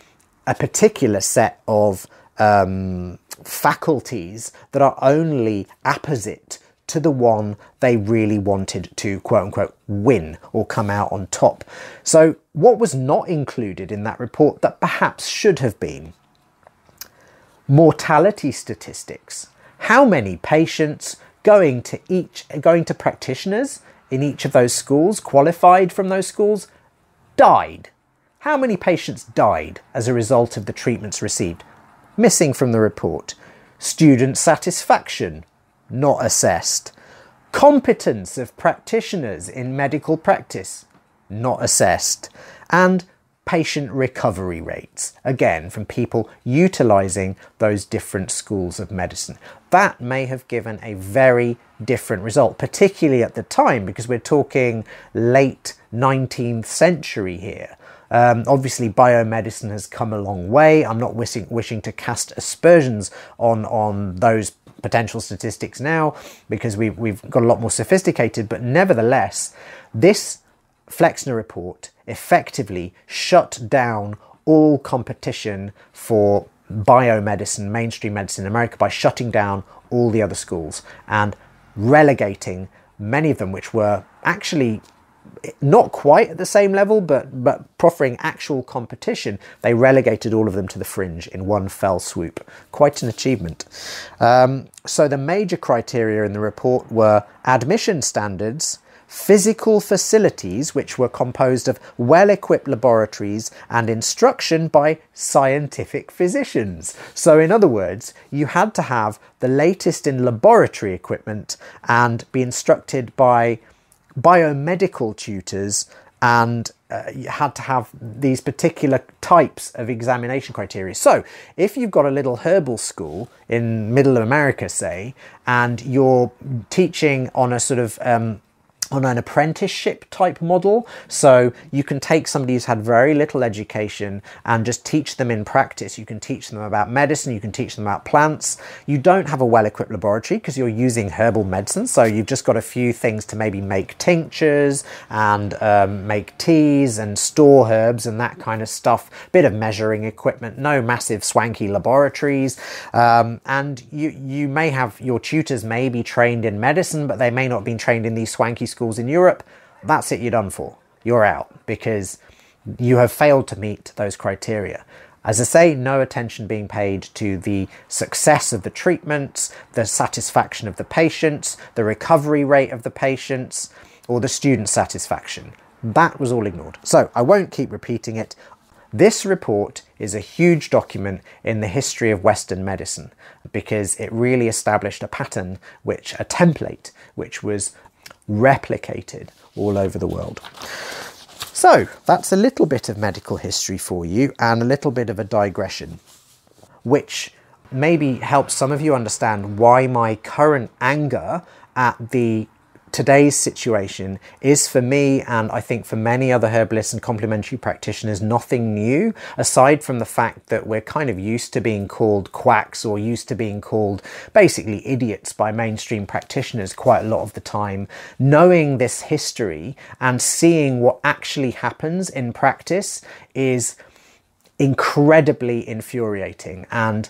a particular set of um, faculties that are only apposite to the one they really wanted to quote unquote win or come out on top. So what was not included in that report that perhaps should have been? Mortality statistics. How many patients going to each, going to practitioners in each of those schools, qualified from those schools, died? How many patients died as a result of the treatments received? Missing from the report. Student satisfaction, not assessed. Competence of practitioners in medical practice, not assessed. And patient recovery rates, again, from people utilising those different schools of medicine. That may have given a very different result, particularly at the time, because we're talking late nineteenth century here. Um, obviously, biomedicine has come a long way. I'm not wishing, wishing to cast aspersions on, on those potential statistics now, because we've, we've got a lot more sophisticated. But nevertheless, this Flexner report effectively shut down all competition for biomedicine, mainstream medicine in America, by shutting down all the other schools and relegating many of them, which were actually not quite at the same level, but, but proffering actual competition. They relegated all of them to the fringe in one fell swoop. Quite an achievement. Um, so the major criteria in the report were admission standards, physical facilities, which were composed of well-equipped laboratories, and instruction by scientific physicians. So in other words, you had to have the latest in laboratory equipment and be instructed by biomedical tutors, and uh, you had to have these particular types of examination criteria. So if you've got a little herbal school in middle of America, say, and you're teaching on a sort of um, on an apprenticeship type model, so you can take somebody who's had very little education and just teach them in practice. You can teach them about medicine, you can teach them about plants. You don't have a well-equipped laboratory because you're using herbal medicine, so you've just got a few things to maybe make tinctures and um, make teas and store herbs and that kind of stuff. Bit of measuring equipment, no massive swanky laboratories. Um, and you, you may have, your tutors may be trained in medicine, but they may not have been trained in these swanky schools in Europe. That's it, you're done for. You're out, because you have failed to meet those criteria. As I say, no attention being paid to the success of the treatments, the satisfaction of the patients, the recovery rate of the patients, or the student satisfaction. That was all ignored. So I won't keep repeating it. This report is a huge document in the history of Western medicine, because it really established a pattern, which a template, which was replicated all over the world. So that's a little bit of medical history for you, and a little bit of a digression, which maybe helps some of you understand why my current anger at the today's situation is, for me, and I think for many other herbalists and complementary practitioners, nothing new, aside from the fact that we're kind of used to being called quacks, or used to being called basically idiots by mainstream practitioners quite a lot of the time. Knowing this history and seeing what actually happens in practice is incredibly infuriating. And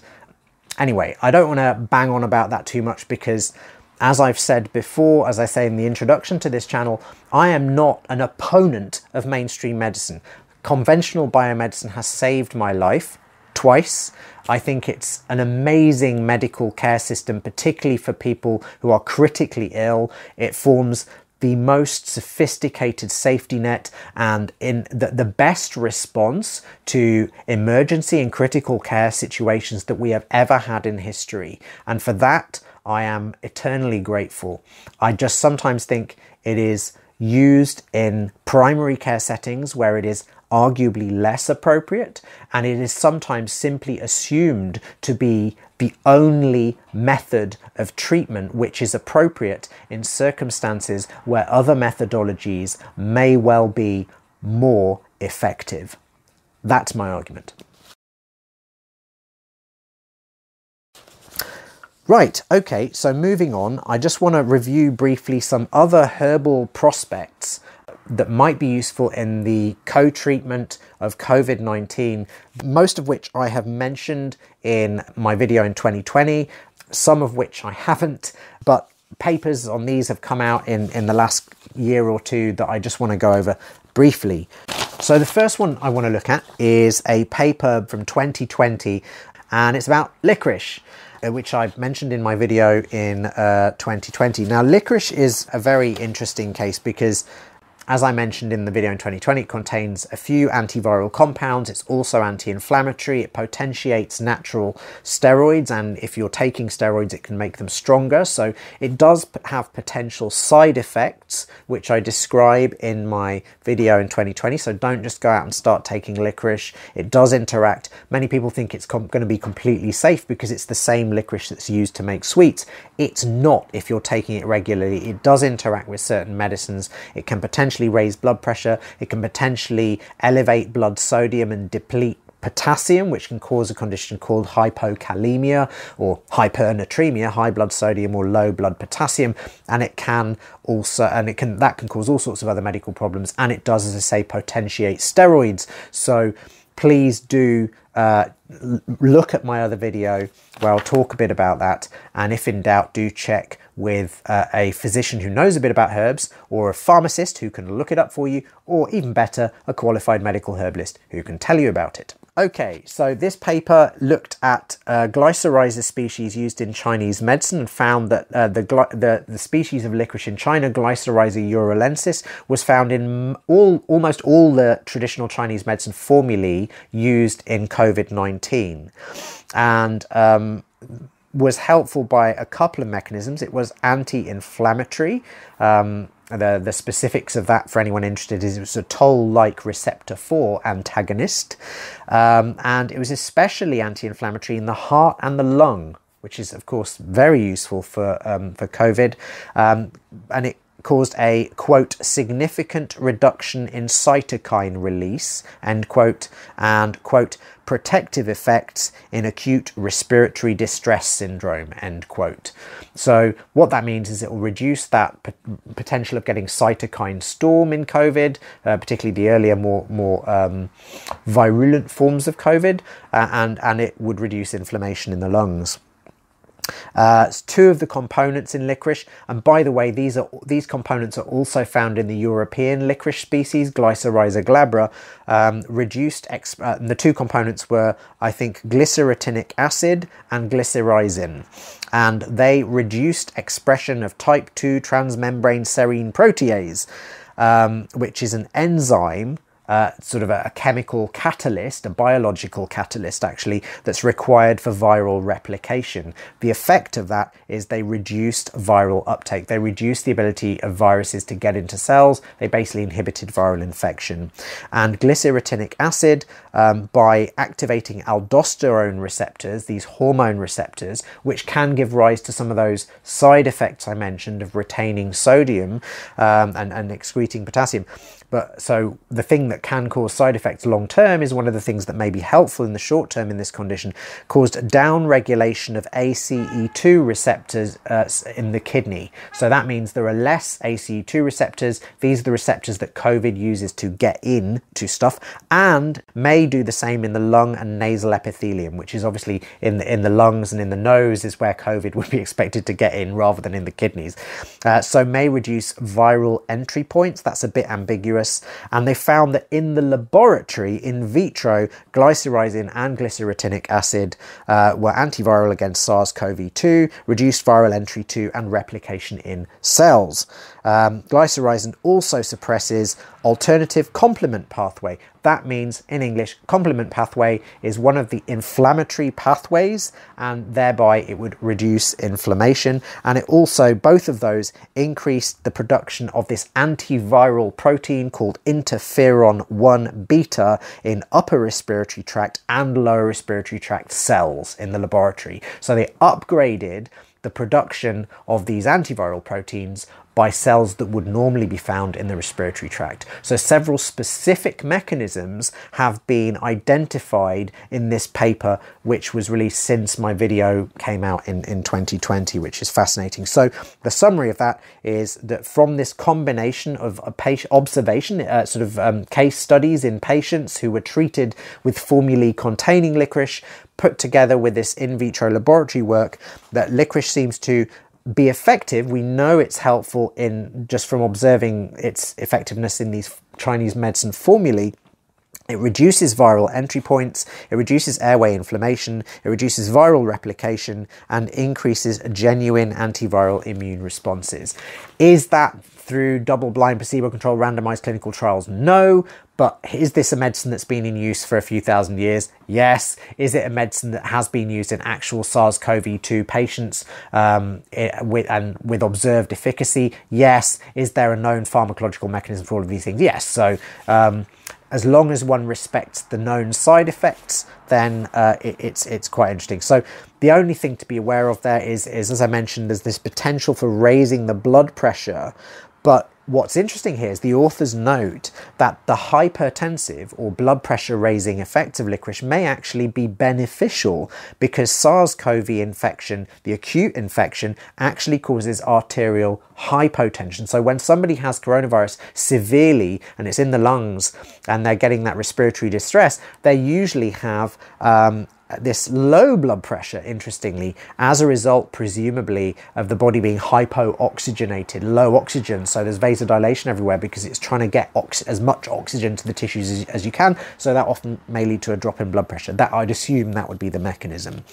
anyway, I don't want to bang on about that too much, because as I've said before, as I say in the introduction to this channel, I am not an opponent of mainstream medicine. Conventional biomedicine has saved my life twice. I think it's an amazing medical care system, particularly for people who are critically ill. It forms the most sophisticated safety net, and in the, the best response to emergency and critical care situations that we have ever had in history. And for that, I am eternally grateful. I just sometimes think it is used in primary care settings where it is arguably less appropriate, and it is sometimes simply assumed to be the only method of treatment which is appropriate in circumstances where other methodologies may well be more effective. That's my argument. Right, okay, so moving on, I just want to review briefly some other herbal prospects that might be useful in the co-treatment of COVID nineteen, most of which I have mentioned in my video in twenty twenty, some of which I haven't, but papers on these have come out in, in the last year or two that I just want to go over briefly. So the first one I want to look at is a paper from twenty twenty, and it's about licorice, which I mentioned in my video in uh, twenty twenty. Now, licorice is a very interesting case because, as I mentioned in the video in twenty twenty, it contains a few antiviral compounds. It's also anti-inflammatory. It potentiates natural steroids, and if you're taking steroids, it can make them stronger. So it does have potential side effects, which I describe in my video in twenty twenty. So don't just go out and start taking licorice. It does interact. Many people think it's going to be completely safe because it's the same licorice that's used to make sweets. It's not if you're taking it regularly. It does interact with certain medicines. It can potentially raise blood pressure, it can potentially elevate blood sodium and deplete potassium, which can cause a condition called hypokalemia or hypernatremia, high blood sodium or low blood potassium, and it can also and it can that can cause all sorts of other medical problems, and it does, as I say, potentiate steroids. So please do uh, look at my other video where I'll talk a bit about that, and if in doubt, do check with uh, a physician who knows a bit about herbs, or a pharmacist who can look it up for you, or even better, a qualified medical herbalist who can tell you about it. Okay, so this paper looked at uh, Glycyrrhiza species used in Chinese medicine and found that uh, the, the, the species of licorice in China, Glycyrrhiza uralensis, was found in all, almost all the traditional Chinese medicine formulae used in COVID nineteen. And um, was helpful by a couple of mechanisms. It was anti-inflammatory. Um, the, the specifics of that, for anyone interested, is it was a toll-like receptor four antagonist. Um, and it was especially anti-inflammatory in the heart and the lung, which is, of course, very useful for, um, for COVID. Um, and it caused a, quote, significant reduction in cytokine release, end quote, and, quote, protective effects in acute respiratory distress syndrome, end quote. So what that means is it will reduce that potential of getting cytokine storm in COVID, uh, particularly the earlier, more, more um, virulent forms of COVID, uh, and, and it would reduce inflammation in the lungs. Uh, it's two of the components in licorice, and by the way, these are these components are also found in the European licorice species Glycyrrhiza glabra. Um, reduced exp uh, and the two components were, I think, glyceratinic acid and glycyrrhizin, and they reduced expression of type two transmembrane serine protease, um, which is an enzyme. Uh, sort of a, a chemical catalyst, a biological catalyst actually, that's required for viral replication. The effect of that is they reduced viral uptake. They reduced the ability of viruses to get into cells. They basically inhibited viral infection. And glyceratinic acid, um, by activating aldosterone receptors, these hormone receptors, which can give rise to some of those side effects I mentioned of retaining sodium um, and, and excreting potassium. But so the thing that can cause side effects long term is one of the things that may be helpful in the short term in this condition, caused down regulation of A C E two receptors uh, in the kidney. So that means there are less A C E two receptors. These are the receptors that COVID uses to get in to stuff, and may do the same in the lung and nasal epithelium, which is obviously in the, in the lungs and in the nose is where COVID would be expected to get in rather than in the kidneys. Uh, so may reduce viral entry points. That's a bit ambiguous. And they found that in the laboratory, in vitro, glycyrrhizin and glyceratinic acid uh, were antiviral against SARS CoV two, reduced viral entry to and replication in cells. Um, glycyrrhizin also suppresses alternative complement pathway. That means, in English, complement pathway is one of the inflammatory pathways, and thereby it would reduce inflammation. And it also, both of those, increased the production of this antiviral protein called interferon one beta in upper respiratory tract and lower respiratory tract cells in the laboratory. So they upgraded the production of these antiviral proteins by cells that would normally be found in the respiratory tract. So several specific mechanisms have been identified in this paper, which was released since my video came out in, in twenty twenty, which is fascinating. So the summary of that is that from this combination of a patient observation, uh, sort of um, case studies in patients who were treated with formulae containing licorice, put together with this in vitro laboratory work, that licorice seems to be effective. We know it's helpful in just from observing its effectiveness in these Chinese medicine formulae. It reduces viral entry points, it reduces airway inflammation, it reduces viral replication, and increases genuine antiviral immune responses. Is that through double-blind placebo-controlled randomized clinical trials? No. But is this a medicine that's been in use for a few thousand years? Yes. Is it a medicine that has been used in actual SARS CoV two patients um, with, and with observed efficacy? Yes. Is there a known pharmacological mechanism for all of these things? Yes. So um, as long as one respects the known side effects, then uh, it, it's, it's quite interesting. So the only thing to be aware of there is, is, as I mentioned, there's this potential for raising the blood pressure, but what's interesting here is the authors note that the hypertensive or blood pressure raising effects of licorice may actually be beneficial because SARS CoV infection, the acute infection, actually causes arterial hypotension. So when somebody has coronavirus severely and it's in the lungs and they're getting that respiratory distress, they usually have um, this low blood pressure, interestingly, as a result, presumably, of the body being hypo-oxygenated, low oxygen. So there's vasodilation everywhere because it's trying to get ox as much oxygen to the tissues as, as you can. So that often may lead to a drop in blood pressure. That I'd assume that would be the mechanism.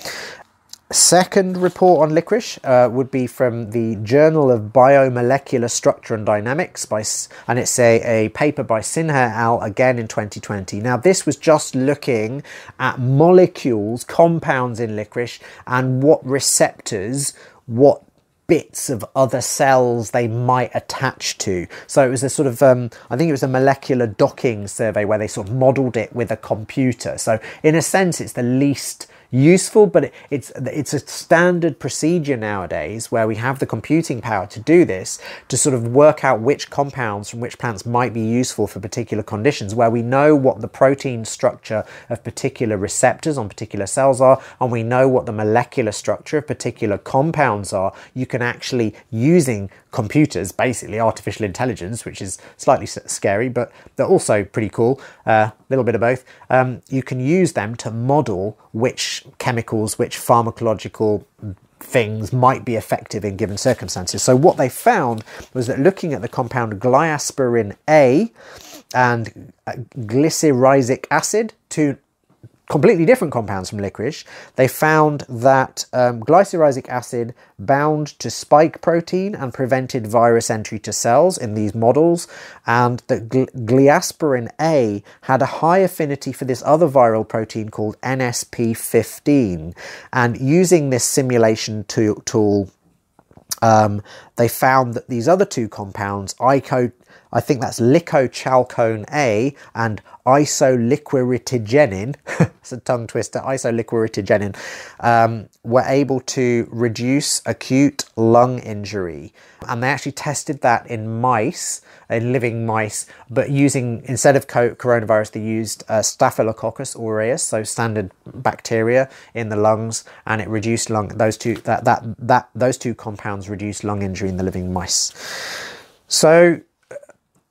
Second report on licorice uh, would be from the Journal of Biomolecular Structure and Dynamics, by, and it's a, a paper by Sinha al again in twenty twenty. Now, this was just looking at molecules, compounds in licorice, and what receptors, what bits of other cells they might attach to. So it was a sort of, um, I think it was a molecular docking survey where they sort of modeled it with a computer. So in a sense, it's the least useful, but it, it's it's a standard procedure nowadays where we have the computing power to do this, to sort of work out which compounds from which plants might be useful for particular conditions, where we know what the protein structure of particular receptors on particular cells are, and we know what the molecular structure of particular compounds are. You can actually, using computers, basically artificial intelligence, which is slightly scary, but they're also pretty cool, a uh, little bit of both, um, you can use them to model which chemicals, which pharmacological things might be effective in given circumstances. So what they found was that looking at the compound glyaspirin A and glycyrrhizic acid, two completely different compounds from licorice, they found that um, glycyrrhizic acid bound to spike protein and prevented virus entry to cells in these models, and that gl glyaspirin A had a high affinity for this other viral protein called N S P fifteen. And using this simulation to tool, um, they found that these other two compounds, ico I think that's licochalcone A and isoliquiritigenin, it's a tongue twister, isoliquiritigenin, um, were able to reduce acute lung injury. And they actually tested that in mice, in living mice, but using, instead of co coronavirus, they used uh, Staphylococcus aureus, so standard bacteria in the lungs, and it reduced lung, those two, that, that, that, those two compounds reduced lung injury in the living mice. So,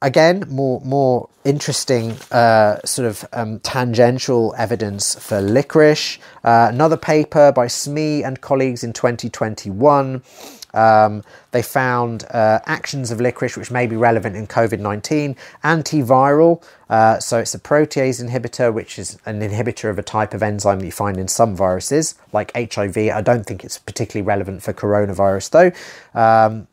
again, more more interesting uh, sort of um, tangential evidence for licorice. Uh, another paper by Smee and colleagues in twenty twenty-one. Um, they found uh, actions of licorice which may be relevant in COVID nineteen, antiviral, uh, so it's a protease inhibitor, which is an inhibitor of a type of enzyme that you find in some viruses, like H I V. I don't think it's particularly relevant for coronavirus though. Um,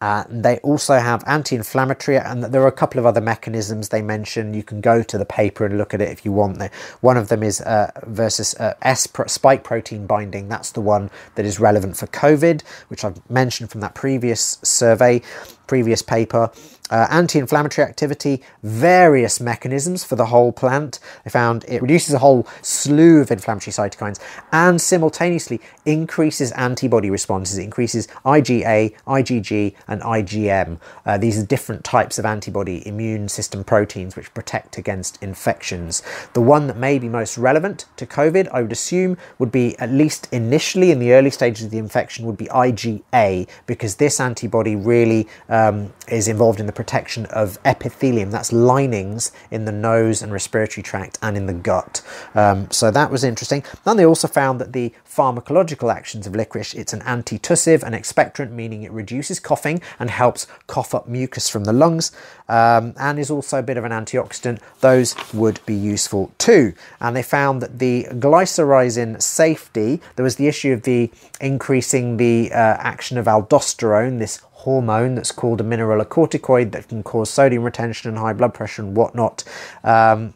Uh, they also have anti-inflammatory, and there are a couple of other mechanisms they mention. You can go to the paper and look at it if you want. One of them is uh, versus uh, S spike protein binding. That's the one that is relevant for COVID, which I've mentioned from that previous survey. previous paper. Uh, anti-inflammatory activity, various mechanisms for the whole plant. They found it reduces a whole slew of inflammatory cytokines and simultaneously increases antibody responses. It increases I G A, I G G and I G M. Uh, these are different types of antibody immune system proteins which protect against infections. The one that may be most relevant to COVID, I would assume, would be, at least initially in the early stages of the infection, would be I G A, because this antibody really um, is involved in the protection of epithelium, that's linings in the nose and respiratory tract and in the gut. Um, so that was interesting. And they also found that the pharmacological actions of licorice, it's an antitussive and expectorant, meaning it reduces coughing and helps cough up mucus from the lungs, um, and is also a bit of an antioxidant. Those would be useful too. And they found that the glycyrrhizin safety, there was the issue of the increasing the uh, action of aldosterone, this hormone that's called a mineralocorticoid that can cause sodium retention and high blood pressure and whatnot. Um,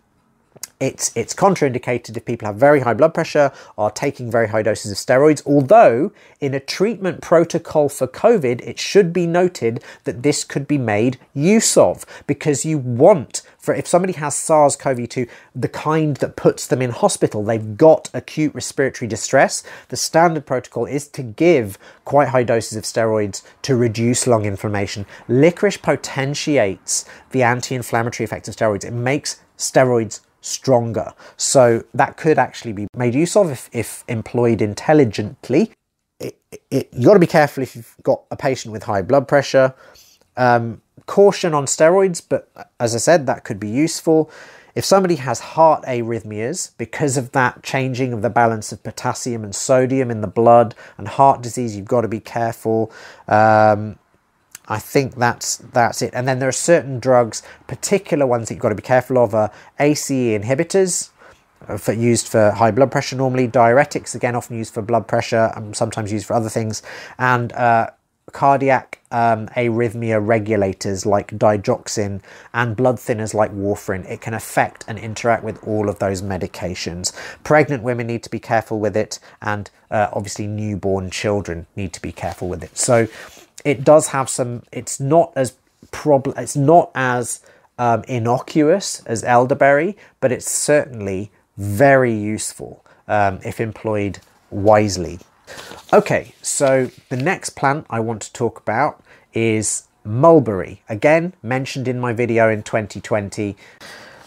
it's, it's contraindicated if people have very high blood pressure, are taking very high doses of steroids, although in a treatment protocol for COVID, it should be noted that this could be made use of, because you want, for if somebody has SARS CoV two, the kind that puts them in hospital, they've got acute respiratory distress. The standard protocol is to give quite high doses of steroids to reduce lung inflammation. Licorice potentiates the anti-inflammatory effects of steroids. It makes steroids stronger. So that could actually be made use of if, if employed intelligently. It, it, you've got to be careful if you've got a patient with high blood pressure. Um, Caution on steroids, but as I said, that could be useful. If somebody has heart arrhythmias, because of that changing of the balance of potassium and sodium in the blood and heart disease, you've got to be careful. Um, I think that's that's it. And then there are certain drugs, particular ones that you've got to be careful of, are A C E inhibitors, for, used for high blood pressure normally, diuretics, again, often used for blood pressure, and sometimes used for other things, and uh, cardiac um, arrhythmia regulators like digoxin and blood thinners like warfarin. It can affect and interact with all of those medications. Pregnant women need to be careful with it, and uh, obviously newborn children need to be careful with it. So it does have some, it's not as problem, it's not as um, innocuous as elderberry, but it's certainly very useful um, if employed wisely. Okay, so the next plant I want to talk about is mulberry, again mentioned in my video in twenty twenty.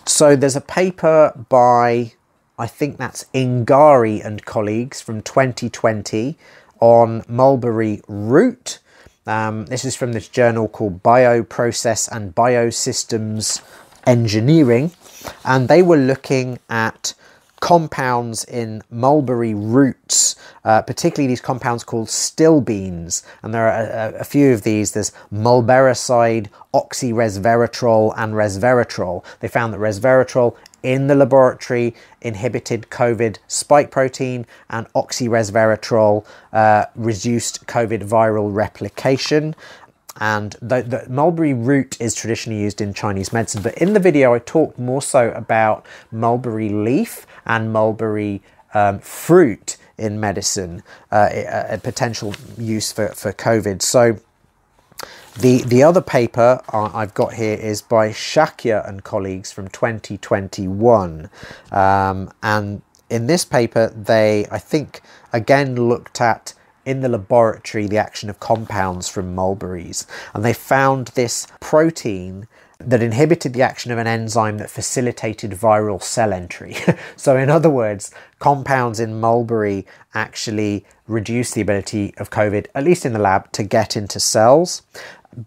So there's a paper by, I think that's Ingari and colleagues, from twenty twenty on mulberry root. Um, this is from this journal called Bioprocess and Biosystems Engineering, and they were looking at compounds in mulberry roots, uh, particularly these compounds called stilbenes. And there are a, a few of these. There's mulbericide, oxyresveratrol and resveratrol. They found that resveratrol in the laboratory inhibited COVID spike protein, and oxyresveratrol uh, reduced COVID viral replication. And the, the mulberry root is traditionally used in Chinese medicine, but in the video I talked more so about mulberry leaf and mulberry um, fruit in medicine, uh, a, a potential use for, for COVID. So the, the other paper I've got here is by Shakya and colleagues from twenty twenty-one. Um, and in this paper, they, I think, again, looked at in the laboratory the action of compounds from mulberries, and they found this protein that inhibited the action of an enzyme that facilitated viral cell entry. So in other words, compounds in mulberry actually reduce the ability of COVID, at least in the lab, to get into cells.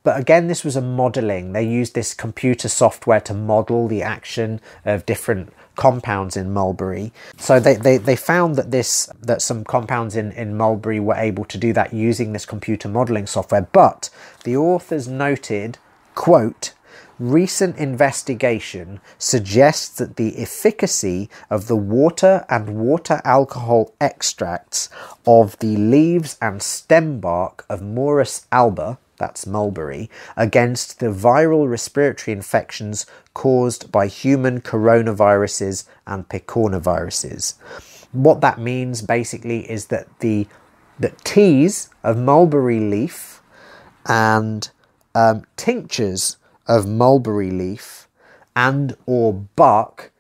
But again, this was a modeling. They used this computer software to model the action of different compounds in mulberry. So they, they, they found that this that some compounds in, in mulberry were able to do that using this computer modeling software. But the authors noted, quote, "Recent investigation suggests that the efficacy of the water and water alcohol extracts of the leaves and stem bark of Morus alba," that's mulberry, "against the viral respiratory infections caused by human coronaviruses and picornaviruses." What that means basically is that the, the teas of mulberry leaf and um, tinctures of mulberry leaf and or bark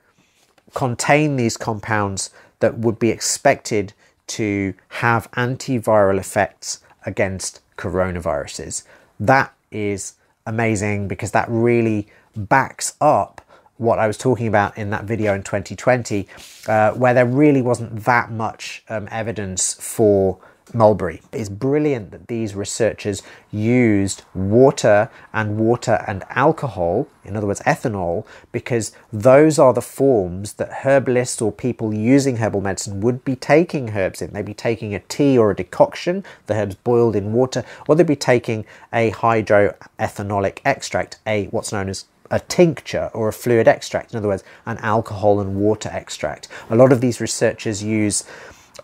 contain these compounds that would be expected to have antiviral effects against coronaviruses. That is amazing because that really backs up what I was talking about in that video in twenty twenty, uh, where there really wasn't that much um, evidence for mulberry. It's brilliant that these researchers used water and water and alcohol, in other words ethanol, because those are the forms that herbalists or people using herbal medicine would be taking herbs in. They'd be taking a tea or a decoction, the herbs boiled in water, or they'd be taking a hydroethanolic extract, a what's known as a tincture or a fluid extract, in other words an alcohol and water extract. A lot of these researchers use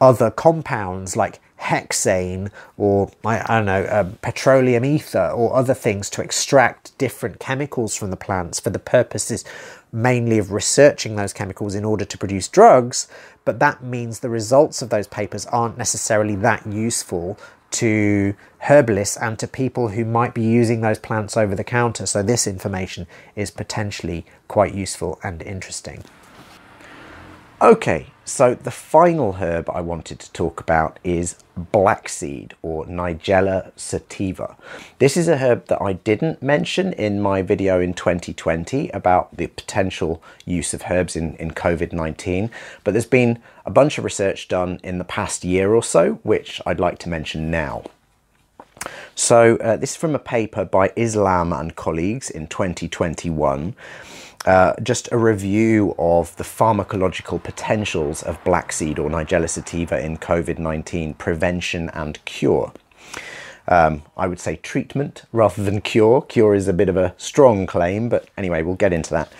other compounds like hexane or I, I don't know um, petroleum ether or other things to extract different chemicals from the plants for the purposes mainly of researching those chemicals in order to produce drugs, but that means the results of those papers aren't necessarily that useful to herbalists and to people who might be using those plants over the counter. So this information is potentially quite useful and interesting. Okay, so the final herb I wanted to talk about is blackseed or Nigella sativa. This is a herb that I didn't mention in my video in twenty twenty about the potential use of herbs in, in COVID nineteen, but there's been a bunch of research done in the past year or so, which I'd like to mention now. So uh, this is from a paper by Islam and colleagues in twenty twenty-one. Uh, just a review of the pharmacological potentials of blackseed or Nigella sativa in COVID nineteen prevention and cure. Um, I would say treatment rather than cure. Cure is a bit of a strong claim, but anyway, we'll get into that.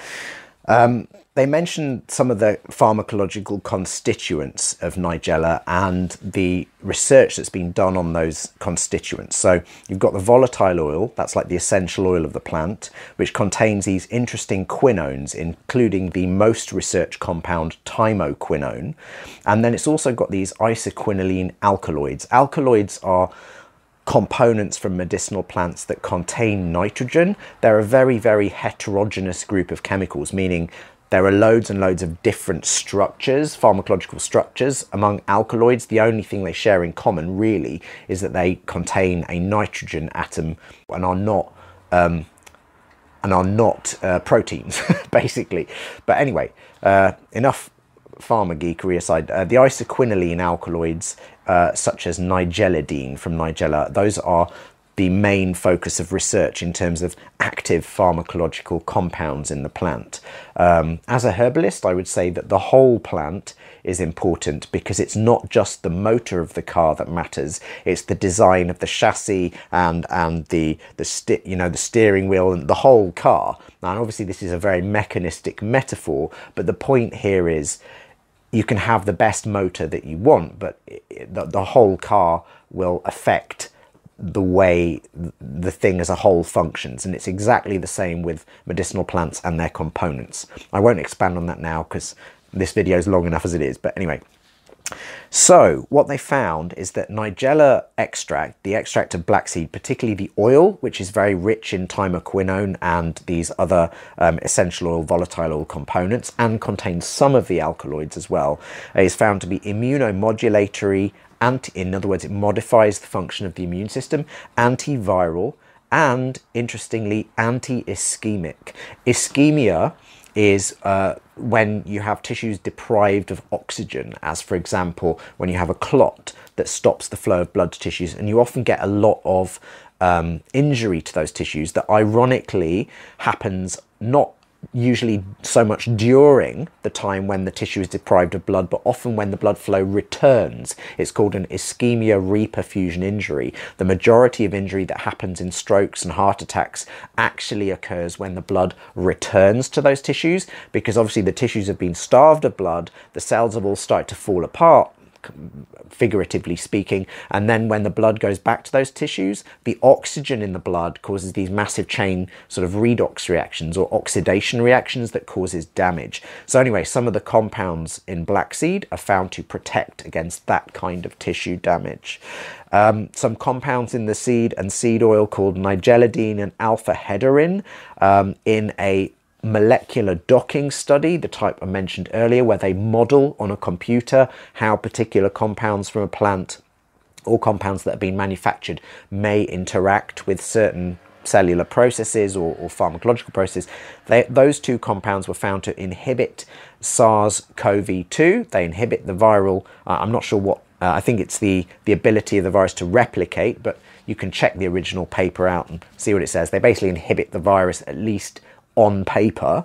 Um, they mentioned some of the pharmacological constituents of Nigella and the research that's been done on those constituents. So you've got the volatile oil, that's like the essential oil of the plant, which contains these interesting quinones, including the most researched compound thymoquinone. And then it's also got these isoquinoline alkaloids. Alkaloids are components from medicinal plants that contain nitrogen. They're a very, very heterogeneous group of chemicals, meaning there are loads and loads of different structures, pharmacological structures among alkaloids. The only thing they share in common really is that they contain a nitrogen atom and are not um, and are not uh, proteins, basically. But anyway, uh, enough pharma geekery aside. Uh, the isoquinoline alkaloids, Uh, such as nigellidine from Nigella, those are the main focus of research in terms of active pharmacological compounds in the plant. Um, as a herbalist, I would say that the whole plant is important because it's not just the motor of the car that matters, it's the design of the chassis and and the the sti you know the steering wheel and the whole car. And obviously this is a very mechanistic metaphor, but the point here is you can have the best motor that you want, but it, the, the whole car will affect the way the thing as a whole functions. And it's exactly the same with medicinal plants and their components. I won't expand on that now because this video is long enough as it is, but anyway. So what they found is that Nigella extract, the extract of blackseed, particularly the oil, which is very rich in thymoquinone and these other um, essential oil, volatile oil components, and contains some of the alkaloids as well, is found to be immunomodulatory, anti in other words, it modifies the function of the immune system, antiviral, and interestingly, anti-ischemic. Ischemia is uh, when you have tissues deprived of oxygen, as for example, when you have a clot that stops the flow of blood to tissues, and you often get a lot of um, injury to those tissues that ironically happens not usually so much during the time when the tissue is deprived of blood, but often when the blood flow returns. It's called an ischemia reperfusion injury. The majority of injury that happens in strokes and heart attacks actually occurs when the blood returns to those tissues, because obviously the tissues have been starved of blood, the cells have all started to fall apart, back, figuratively speaking, and then when the blood goes back to those tissues, the oxygen in the blood causes these massive chain sort of redox reactions or oxidation reactions that causes damage. So anyway, some of the compounds in black seed are found to protect against that kind of tissue damage. Um, some compounds in the seed and seed oil called nigellidine and alpha-hederin um, in a molecular docking study, the type I mentioned earlier, where they model on a computer how particular compounds from a plant or compounds that have been manufactured may interact with certain cellular processes or, or pharmacological processes. They, those two compounds were found to inhibit SARS CoV two. They inhibit the viral, uh, I'm not sure what, uh, I think it's the, the ability of the virus to replicate, but you can check the original paper out and see what it says. They basically inhibit the virus, at least on paper.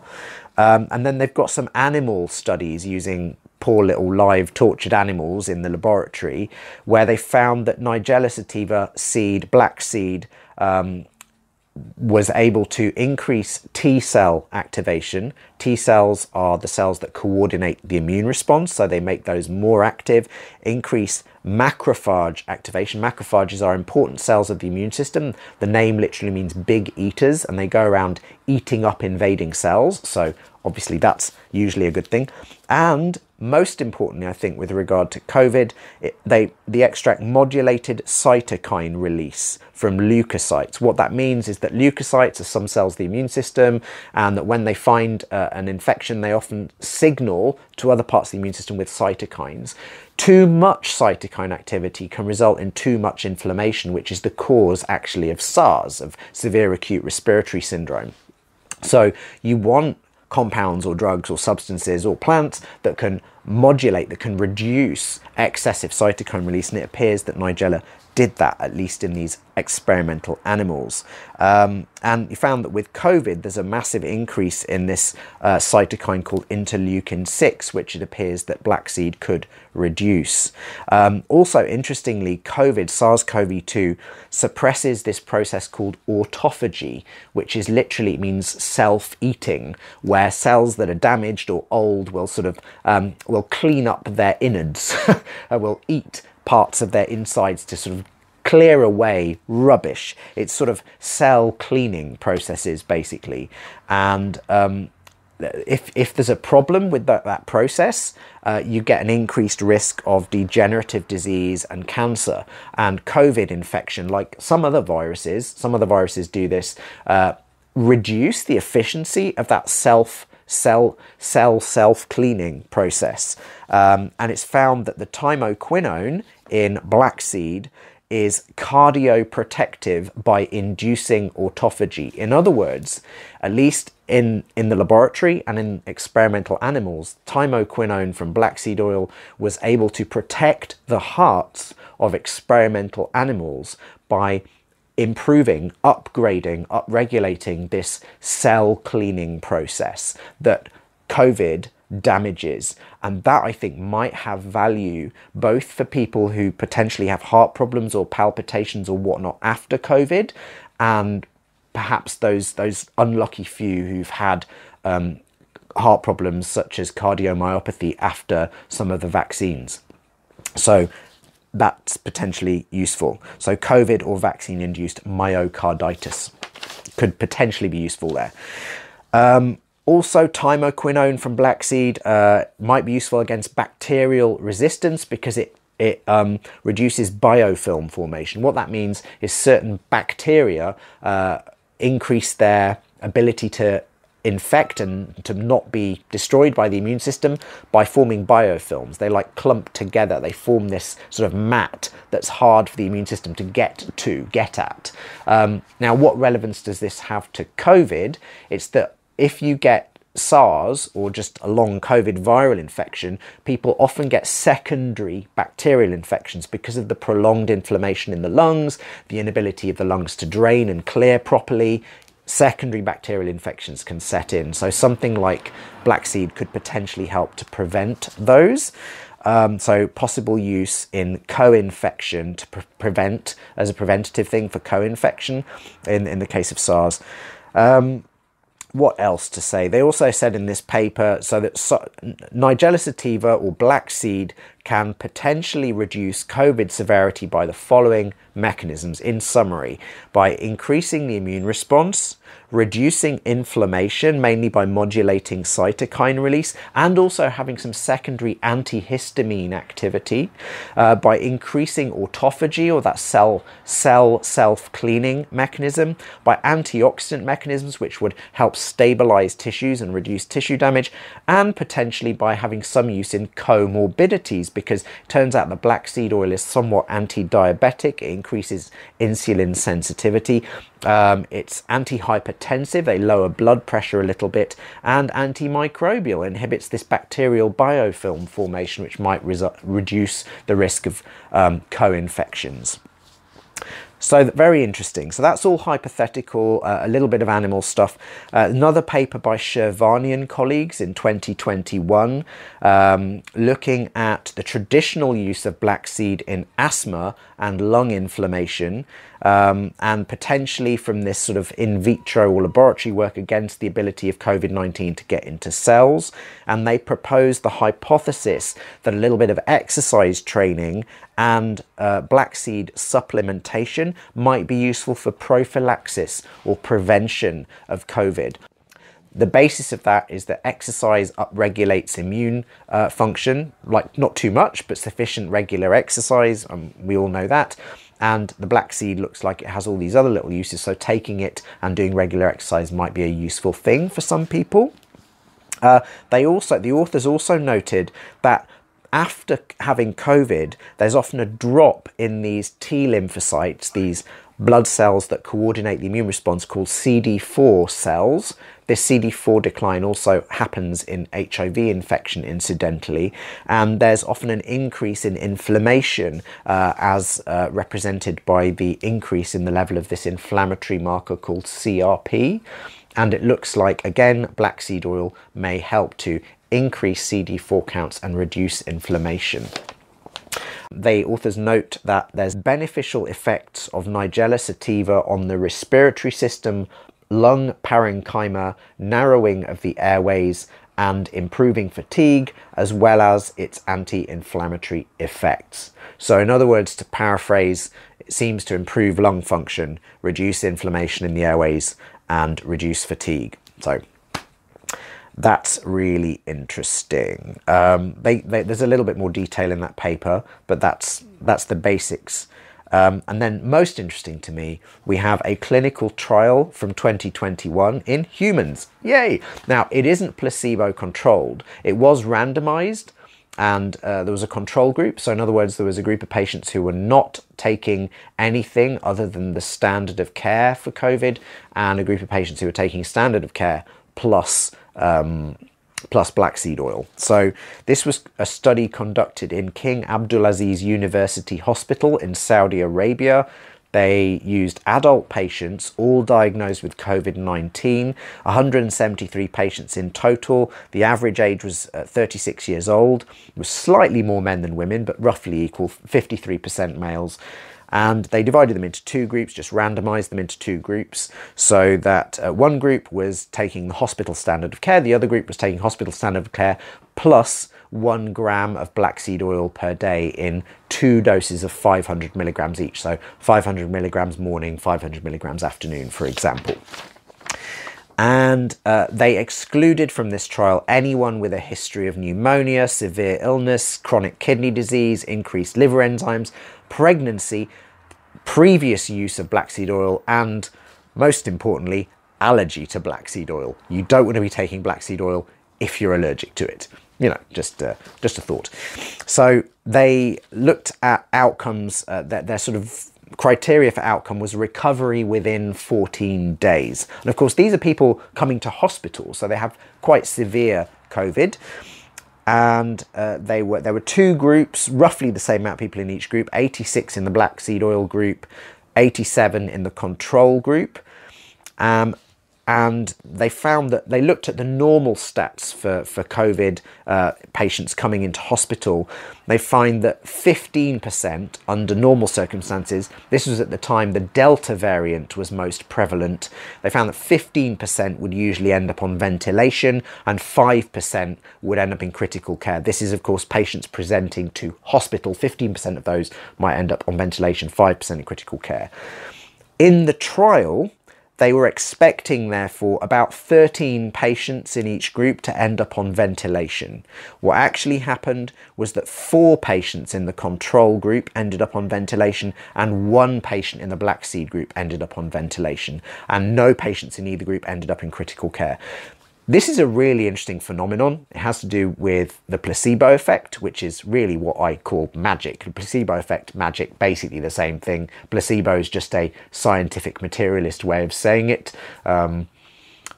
Um, and then they've got some animal studies using poor little live tortured animals in the laboratory, where they found that Nigella sativa seed, black seed, um, was able to increase T cell activation. T cells are the cells that coordinate the immune response, so they make those more active, increase macrophage activation. Macrophages are important cells of the immune system. The name literally means big eaters, and they go around eating up invading cells. So obviously that's usually a good thing. And most importantly, I think with regard to COVID, it, they, the extract modulated cytokine release from leukocytes. What that means is that leukocytes are some cells of the immune system, and that when they find uh, an infection, they often signal to other parts of the immune system with cytokines. Too much cytokine activity can result in too much inflammation, which is the cause actually of SARS, of severe acute respiratory syndrome. So you want compounds or drugs or substances or plants that can modulate, that can reduce excessive cytokine release, and it appears that Nigella did that, at least in these experimental animals. Um, and you found that with COVID, there's a massive increase in this uh, cytokine called interleukin six, which it appears that black seed could reduce. Um, also, interestingly, COVID, SARS CoV two, suppresses this process called autophagy, which is literally means self-eating, where cells that are damaged or old will sort of, um, will clean up their innards, will eat parts of their insides to sort of clear away rubbish. It's sort of cell cleaning processes, basically. And um, if, if there's a problem with that, that process, uh, you get an increased risk of degenerative disease and cancer. And COVID infection, like some other viruses, some other viruses do this, uh, reduce the efficiency of that self cell cell self-cleaning process. Um, and it's found that the thymoquinone in black seed is cardioprotective by inducing autophagy. In other words, at least in, in the laboratory and in experimental animals, thymoquinone from black seed oil was able to protect the hearts of experimental animals by improving, upgrading, upregulating this cell cleaning process that COVID damages. And that, I think, might have value both for people who potentially have heart problems or palpitations or whatnot after COVID, and perhaps those those unlucky few who've had um, heart problems such as cardiomyopathy after some of the vaccines. So that's potentially useful. So COVID or vaccine-induced myocarditis could potentially be useful there. Um, also, thymoquinone from black seed uh, might be useful against bacterial resistance because it It um, reduces biofilm formation. What that means is certain bacteria uh, increase their ability to infect and to not be destroyed by the immune system by forming biofilms. They like clump together. They form this sort of mat that's hard for the immune system to get to, get at. Um, now, what relevance does this have to COVID? It's that if you get SARS or just a long COVID viral infection, people often get secondary bacterial infections because of the prolonged inflammation in the lungs, the inability of the lungs to drain and clear properly. Secondary bacterial infections can set in. So something like black seed could potentially help to prevent those. Um, so possible use in co-infection to pre prevent, as a preventative thing for co-infection in, in the case of SARS. Um, What else to say? They also said in this paper so that so, Nigella sativa or black seed can potentially reduce COVID severity by the following mechanisms, in summary: by increasing the immune response, reducing inflammation, mainly by modulating cytokine release, and also having some secondary antihistamine activity, uh, by increasing autophagy, or that cell cell self-cleaning mechanism, by antioxidant mechanisms, which would help stabilize tissues and reduce tissue damage, and potentially by having some use in comorbidities, because it turns out the black seed oil is somewhat anti-diabetic, it increases insulin sensitivity, um, it's anti-hypertensive, they lower blood pressure a little bit, and antimicrobial, inhibits this bacterial biofilm formation, which might reduce the risk of um, co-infections. So very interesting. So that's all hypothetical, uh, a little bit of animal stuff. Uh, another paper by Shervani and colleagues in twenty twenty-one, um, looking at the traditional use of black seed in asthma and lung inflammation, um, and potentially from this sort of in vitro or laboratory work against the ability of COVID nineteen to get into cells. And they proposed the hypothesis that a little bit of exercise training and uh, black seed supplementation might be useful for prophylaxis or prevention of COVID. The basis of that is that exercise upregulates immune uh, function, like not too much, but sufficient regular exercise, um, we all know that. And the black seed looks like it has all these other little uses, so taking it and doing regular exercise might be a useful thing for some people. Uh, they also, the authors also noted that after having COVID, there's often a drop in these T lymphocytes, these blood cells that coordinate the immune response, called C D four cells. This C D four decline also happens in H I V infection, incidentally, and there's often an increase in inflammation uh, as uh, represented by the increase in the level of this inflammatory marker called C R P. And it looks like, again, black seed oil may help to increase C D four counts and reduce inflammation. The authors note that there's beneficial effects of Nigella sativa on the respiratory system, lung parenchyma, narrowing of the airways, and improving fatigue, as well as its anti-inflammatory effects. So in other words, to paraphrase, it seems to improve lung function, reduce inflammation in the airways, and reduce fatigue. So that's really interesting. Um, they, they, there's a little bit more detail in that paper, but that's, that's the basics. Um, and then most interesting to me, we have a clinical trial from twenty twenty-one in humans. Yay! Now, it isn't placebo controlled. It was randomized, and uh, there was a control group. So in other words, there was a group of patients who were not taking anything other than the standard of care for COVID, and a group of patients who were taking standard of care plus Um, plus black seed oil. So this was a study conducted in King Abdulaziz University Hospital in Saudi Arabia. They used adult patients, all diagnosed with COVID nineteen, one hundred seventy-three patients in total. The average age was uh, thirty-six years old. It was slightly more men than women, but roughly equal, fifty-three percent males. And they divided them into two groups, just randomized them into two groups, so that uh, one group was taking the hospital standard of care, the other group was taking hospital standard of care plus one gram of black seed oil per day in two doses of five hundred milligrams each. So five hundred milligrams morning, five hundred milligrams afternoon, for example. And uh, they excluded from this trial anyone with a history of pneumonia, severe illness, chronic kidney disease, increased liver enzymes, pregnancy, previous use of black seed oil, and most importantly, allergy to black seed oil. You don't want to be taking black seed oil if you're allergic to it. You know, just uh, just a thought. So they looked at outcomes, uh, that they're sort of criteria for outcome was recovery within fourteen days. And of course, these are people coming to hospital, so they have quite severe COVID. And uh, they were, there were two groups, roughly the same amount of people in each group, eighty-six in the black seed oil group, eighty-seven in the control group. Um, and they found that they looked at the normal stats for, for COVID uh, patients coming into hospital. They find that fifteen percent under normal circumstances, this was at the time the Delta variant was most prevalent, they found that fifteen percent would usually end up on ventilation and five percent would end up in critical care. This is, of course, patients presenting to hospital. fifteen percent of those might end up on ventilation, five percent in critical care. In the trial, they were expecting, therefore, about thirteen patients in each group to end up on ventilation. What actually happened was that four patients in the control group ended up on ventilation and one patient in the black seed group ended up on ventilation, and no patients in either group ended up in critical care. This is a really interesting phenomenon. It has to do with the placebo effect, which is really what I call magic. The placebo effect, magic, basically the same thing. Placebo is just a scientific materialist way of saying it. Um,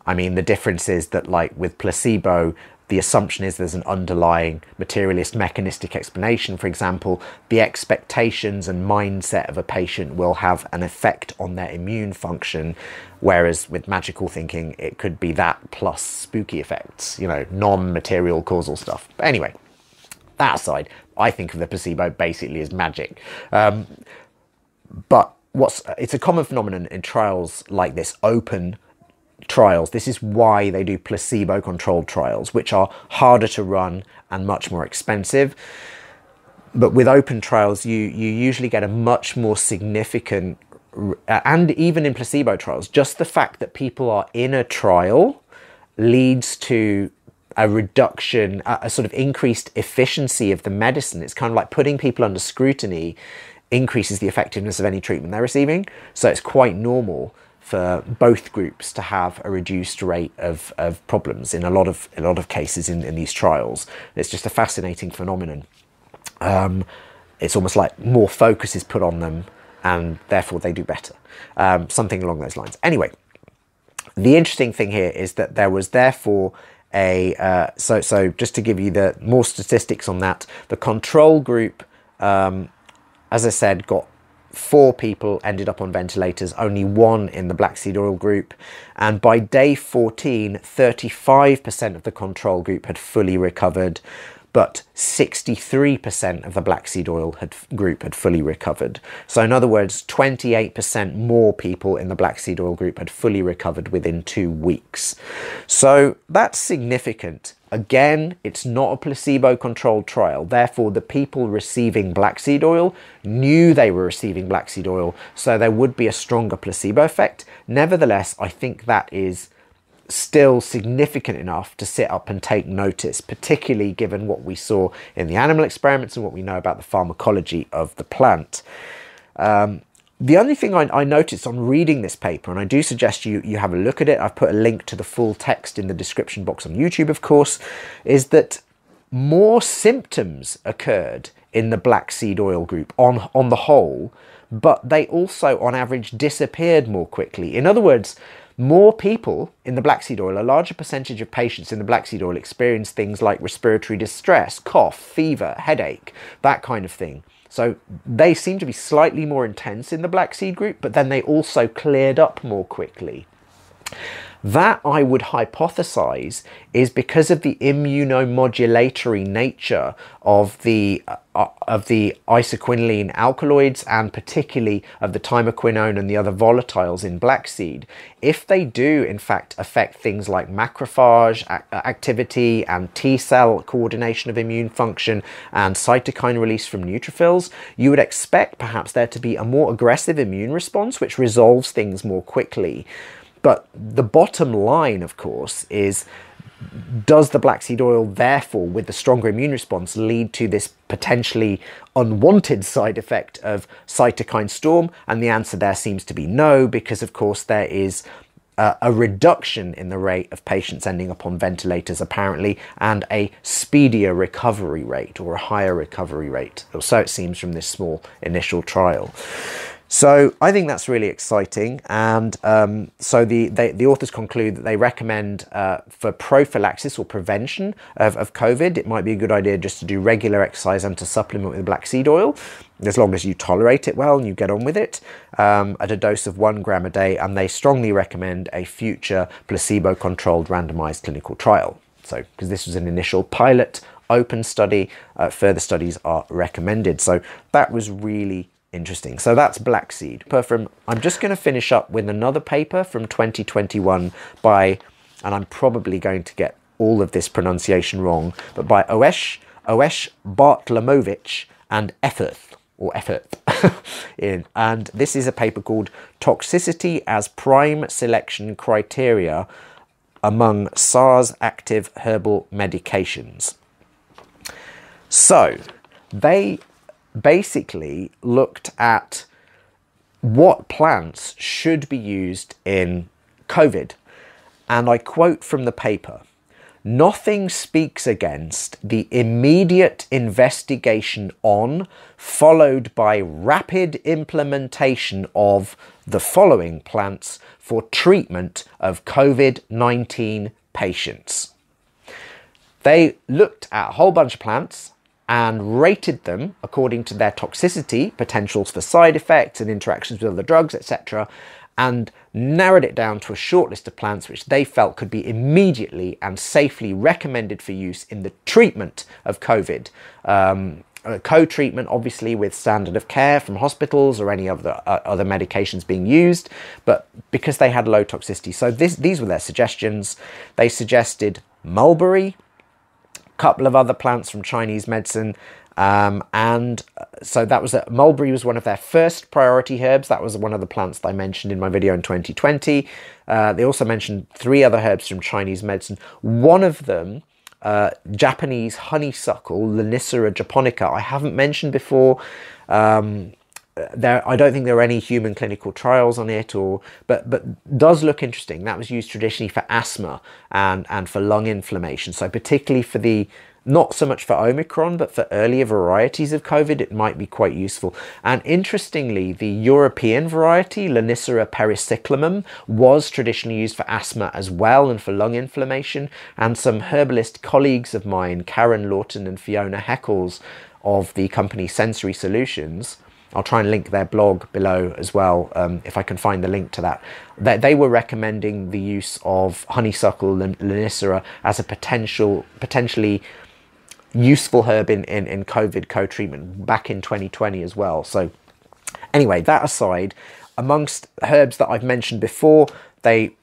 I mean, the difference is that, like with placebo, the assumption is there's an underlying materialist mechanistic explanation. For example, the expectations and mindset of a patient will have an effect on their immune function, whereas with magical thinking, it could be that plus spooky effects, you know, non-material causal stuff. But anyway, that aside, I think of the placebo basically as magic. Um, but what's it's a common phenomenon in trials like this, open trials. This is why they do placebo-controlled trials, which are harder to run and much more expensive. But with open trials, you, you usually get a much more significant, and even in placebo trials, just the fact that people are in a trial leads to a reduction, a, a sort of increased efficiency of the medicine. It's kind of like putting people under scrutiny increases the effectiveness of any treatment they're receiving. So it's quite normal for both groups to have a reduced rate of, of problems in a lot of a lot of cases in, in these trials. It's just a fascinating phenomenon. Um, it's almost like more focus is put on them and therefore they do better. Um, something along those lines. Anyway, the interesting thing here is that there was therefore a... Uh, so, so just to give you the more statistics on that, the control group, um, as I said, got four people ended up on ventilators, only one in the black seed oil group. And by day fourteen, thirty-five percent of the control group had fully recovered, but sixty-three percent of the black seed oil had, group had fully recovered. So in other words, twenty-eight percent more people in the black seed oil group had fully recovered within two weeks. So that's significant. Again, it's not a placebo-controlled trial. Therefore, the people receiving black seed oil knew they were receiving black seed oil, so there would be a stronger placebo effect. Nevertheless, I think that is still significant enough to sit up and take notice, particularly given what we saw in the animal experiments and what we know about the pharmacology of the plant. Um, The only thing I, I noticed on reading this paper, and I do suggest you, you have a look at it, I've put a link to the full text in the description box on YouTube, of course, is that more symptoms occurred in the black seed oil group on, on the whole, but they also, on average, disappeared more quickly. In other words, more people in the black seed oil, a larger percentage of patients in the black seed oil experience things like respiratory distress, cough, fever, headache, that kind of thing. So they seem to be slightly more intense in the black seed group, but then they also cleared up more quickly. That, I would hypothesize, is because of the immunomodulatory nature of the uh, of the isoquinoline alkaloids, and particularly of the thymoquinone and the other volatiles in black seed. If they do, in fact, affect things like macrophage activity and T-cell coordination of immune function and cytokine release from neutrophils, you would expect perhaps there to be a more aggressive immune response, which resolves things more quickly. But the bottom line, of course, is does the black seed oil, therefore, with the stronger immune response, lead to this potentially unwanted side effect of cytokine storm? And the answer there seems to be no, because, of course, there is a, a reduction in the rate of patients ending up on ventilators, apparently, and a speedier recovery rate, or a higher recovery rate. Or so it seems from this small initial trial. So I think that's really exciting. And um, so the, they, the authors conclude that they recommend uh, for prophylaxis or prevention of, of COVID, it might be a good idea just to do regular exercise and to supplement with black seed oil, as long as you tolerate it well and you get on with it, um, at a dose of one gram a day. And they strongly recommend a future placebo-controlled randomized clinical trial. So, because this was an initial pilot open study, uh, further studies are recommended. So that was really interesting. So that's black seed. Perfum, I'm just going to finish up with another paper from twenty twenty-one by, and I'm probably going to get all of this pronunciation wrong, but by Oesh, Oesh Bartlomovich and Efforth, or Efforth. in, and this is a paper called Toxicity as Prime Selection Criteria Among SARS Active Herbal Medications. So they basically looked at what plants should be used in COVID. And I quote from the paper, "Nothing speaks against the immediate investigation on, followed by rapid implementation of the following plants for treatment of COVID nineteen patients." They looked at a whole bunch of plants and rated them according to their toxicity, potentials for side effects and interactions with other drugs, et cetera, and narrowed it down to a short list of plants which they felt could be immediately and safely recommended for use in the treatment of COVID. Um, co-treatment, obviously, with standard of care from hospitals or any other, uh, other medications being used, but because they had low toxicity. So this, these were their suggestions. They suggested mulberry, a couple of other plants from Chinese medicine, Um, and so that was, a, mulberry was one of their first priority herbs. That was one of the plants that I mentioned in my video in twenty twenty. Uh, they also mentioned three other herbs from Chinese medicine. One of them, uh, Japanese honeysuckle, Lonicera japonica, I haven't mentioned before. Um, there, I don't think there are any human clinical trials on it, or, but, but does look interesting. That was used traditionally for asthma and, and for lung inflammation. So particularly for the, not so much for Omicron, but for earlier varieties of COVID, it might be quite useful. And interestingly, the European variety, Lonicera pericyclamum, was traditionally used for asthma as well and for lung inflammation. And some herbalist colleagues of mine, Karen Lawton and Fiona Heckles of the company Sensory Solutions, I'll try and link their blog below as well, um, if I can find the link to that. They, they were recommending the use of honeysuckle Lonicera as a potential, potentially useful herb in, in, in COVID co-treatment back in twenty twenty as well. So anyway, that aside, amongst herbs that I've mentioned before, they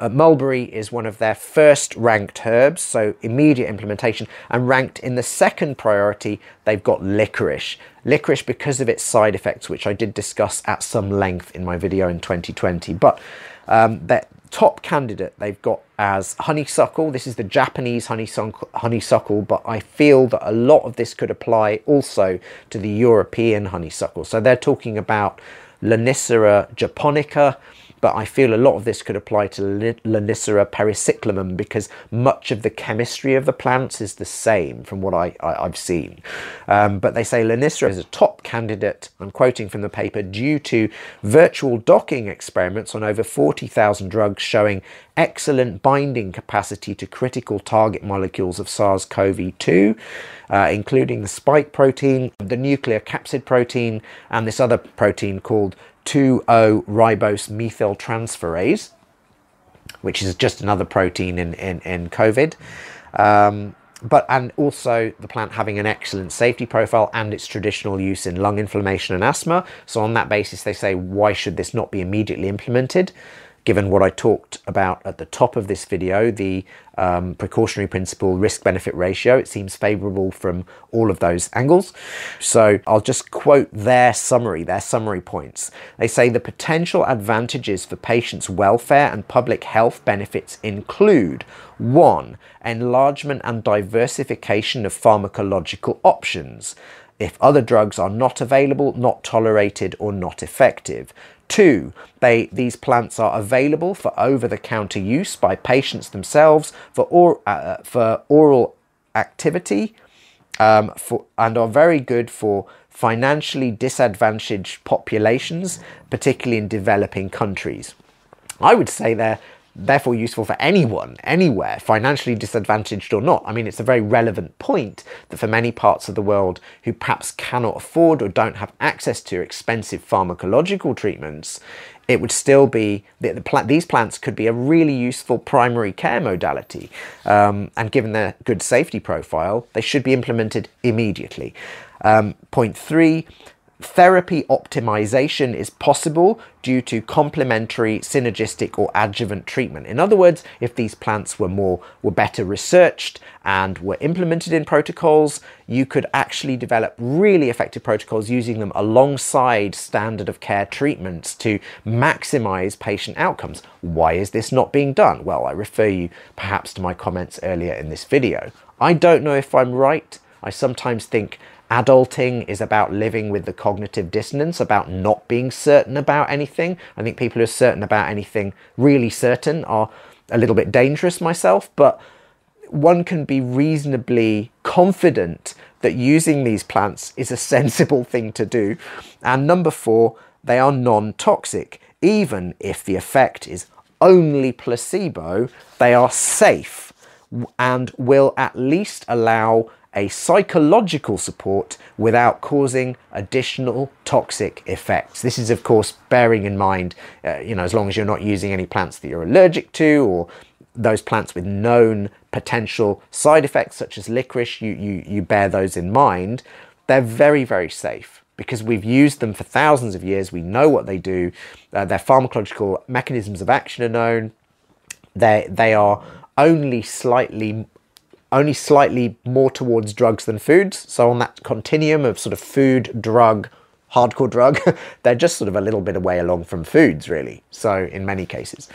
uh, mulberry is one of their first ranked herbs, so immediate implementation, and ranked in the second priority, they've got licorice. Licorice because of its side effects, which I did discuss at some length in my video in twenty twenty, but um, that top candidate they've got as honeysuckle. This is the Japanese honeysuckle, honeysuckle, but I feel that a lot of this could apply also to the European honeysuckle. So they're talking about Lonicera japonica, but I feel a lot of this could apply to Lonicera pericyclamum because much of the chemistry of the plants is the same from what I, I, I've seen. Um, but they say Lonicera is a top candidate, I'm quoting from the paper, due to virtual docking experiments on over forty thousand drugs showing excellent binding capacity to critical target molecules of SARS CoV two, uh, including the spike protein, the nuclear capsid protein, and this other protein called two O ribose methyltransferase, which is just another protein in, in, in COVID. Um, but, and also the plant having an excellent safety profile and its traditional use in lung inflammation and asthma. So on that basis, they say, why should this not be immediately implemented? Given what I talked about at the top of this video, the um, precautionary principle risk-benefit ratio, it seems favorable from all of those angles. So I'll just quote their summary, their summary points. They say the potential advantages for patients' welfare and public health benefits include one, enlargement and diversification of pharmacological options. If other drugs are not available, not tolerated, or not effective. Two, they, these plants are available for over-the-counter use by patients themselves for, or, uh, for oral activity um, for, and are very good for financially disadvantaged populations, particularly in developing countries. I would say they're therefore useful for anyone, anywhere, financially disadvantaged or not. I mean, it's a very relevant point that for many parts of the world who perhaps cannot afford or don't have access to expensive pharmacological treatments, it would still be that the pla these plants could be a really useful primary care modality. Um, and given their good safety profile, they should be implemented immediately. Um, point three, therapy optimization is possible due to complementary, synergistic or adjuvant treatment. In other words, if these plants were more were better researched and were implemented in protocols, you could actually develop really effective protocols using them alongside standard of care treatments to maximize patient outcomes. Why is this not being done? Well, I refer you perhaps to my comments earlier in this video. I don't know if I'm right. I sometimes think adulting is about living with the cognitive dissonance, about not being certain about anything. I think people who are certain about anything, really certain, are a little bit dangerous myself, but one can be reasonably confident that using these plants is a sensible thing to do. And number four, they are non-toxic. Even if the effect is only placebo, they are safe and will at least allow a psychological support without causing additional toxic effects. This is, of course, bearing in mind, uh, you know, as long as you're not using any plants that you're allergic to, or those plants with known potential side effects, such as licorice, you, you, you bear those in mind. They're very, very safe because we've used them for thousands of years. We know what they do. Uh, their pharmacological mechanisms of action are known. They, they are only slightly only slightly more towards drugs than foods. So on that continuum of sort of food, drug, hardcore drug, they're just sort of a little bit away along from foods, really. So in many cases.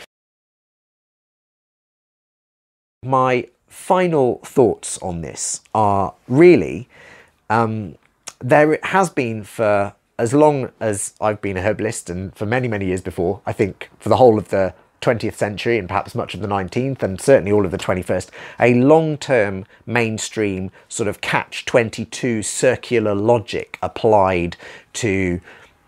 My final thoughts on this are really, um, there has been for as long as I've been a herbalist and for many, many years before, I think for the whole of the twentieth century and perhaps much of the nineteenth and certainly all of the twenty-first, a long-term mainstream sort of catch twenty-two circular logic applied to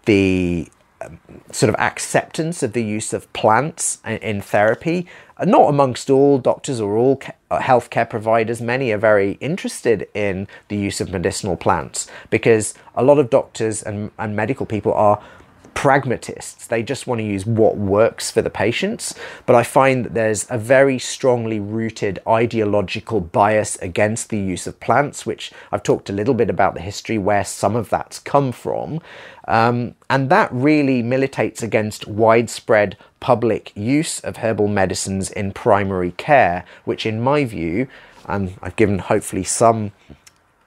the um, sort of acceptance of the use of plants in, in therapy. Not amongst all doctors or all healthcare providers. Many are very interested in the use of medicinal plants because a lot of doctors and, and medical people are pragmatists. They just want to use what works for the patients. But I find that there's a very strongly rooted ideological bias against the use of plants, which I've talked a little bit about the history where some of that's come from. Um, and that really militates against widespread public use of herbal medicines in primary care, which in my view, and I've given hopefully some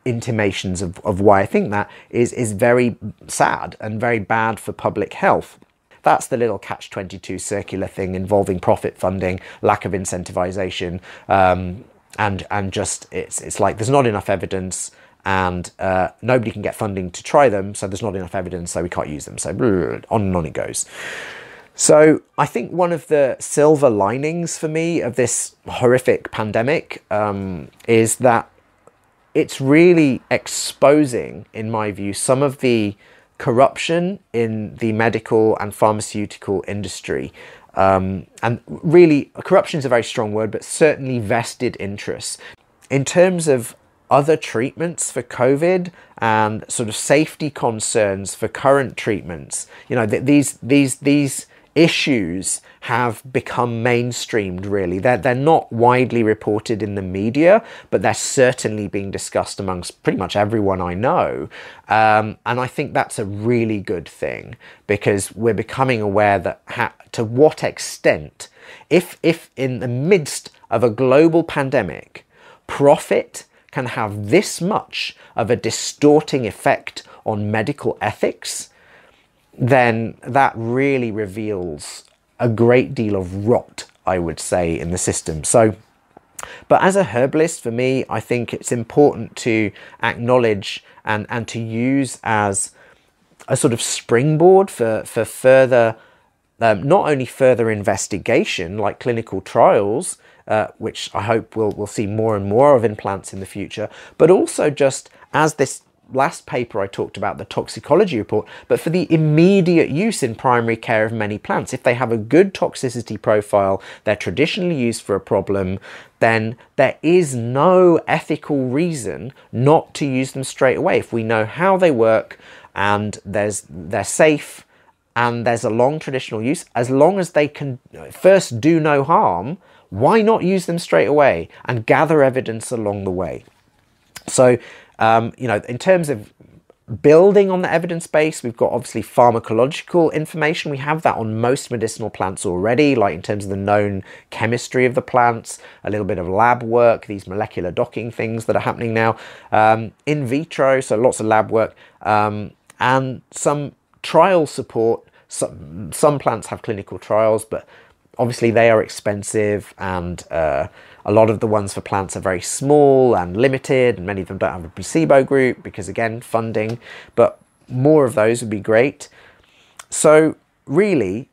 intimations of, of why I think that is is very sad and very bad for public health. That's the little catch twenty-two circular thing involving profit funding, lack of incentivization, um, and and just it's it's like there's not enough evidence and uh, nobody can get funding to try them, so there's not enough evidence, so we can't use them. So on and on it goes. So I think one of the silver linings for me of this horrific pandemic um, is that it's really exposing, in my view, some of the corruption in the medical and pharmaceutical industry. Um, and really, corruption is a very strong word, but certainly vested interests. In terms of other treatments for COVID and sort of safety concerns for current treatments, you know, th these, these, these issues have become mainstreamed, really. They're, they're not widely reported in the media, but they're certainly being discussed amongst pretty much everyone I know. Um, and I think that's a really good thing because we're becoming aware that ha to what extent, if, if in the midst of a global pandemic, profit can have this much of a distorting effect on medical ethics, then that really reveals a great deal of rot, I would say, in the system. So, but as a herbalist, for me, I think it's important to acknowledge and, and to use as a sort of springboard for, for further, um, not only further investigation, like clinical trials, uh, which I hope we'll, we'll see more and more of in plants in the future, but also just as this last paper I talked about the toxicology report, but for the immediate use in primary care of many plants. If they have a good toxicity profile, they're traditionally used for a problem, then there is no ethical reason not to use them straight away. If we know how they work and there's, they're safe and there's a long traditional use, as long as they can first do no harm, why not use them straight away and gather evidence along the way? So, um, you know, in terms of building on the evidence base, we've got obviously pharmacological information. We have that on most medicinal plants already, like in terms of the known chemistry of the plants, a little bit of lab work, these molecular docking things that are happening now, um, in vitro, so lots of lab work, um, and some trial support. Some, some plants have clinical trials, but obviously they are expensive, and uh, a lot of the ones for plants are very small and limited, and many of them don't have a placebo group because, again, funding, but more of those would be great. So really,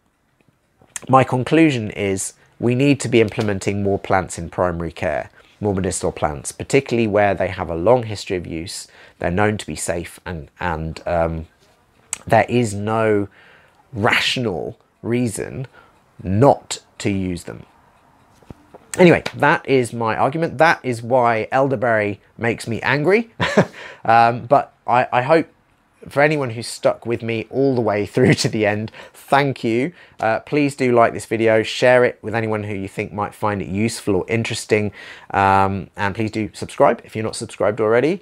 my conclusion is we need to be implementing more plants in primary care, more medicinal plants, particularly where they have a long history of use, they're known to be safe, and, and um, there is no rational reason not to use them. Anyway, that is my argument. That is why elderberry makes me angry. um, but I, I hope for anyone who's stuck with me all the way through to the end, thank you. Uh, please do like this video, share it with anyone who you think might find it useful or interesting. Um, and please do subscribe if you're not subscribed already.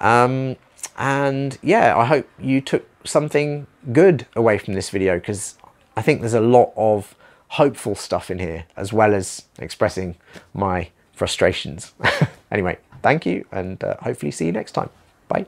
Um, and yeah, I hope you took something good away from this video, because I think there's a lot of hopeful stuff in here, as well as expressing my frustrations. Anyway, thank you, and uh, hopefully see you next time. Bye.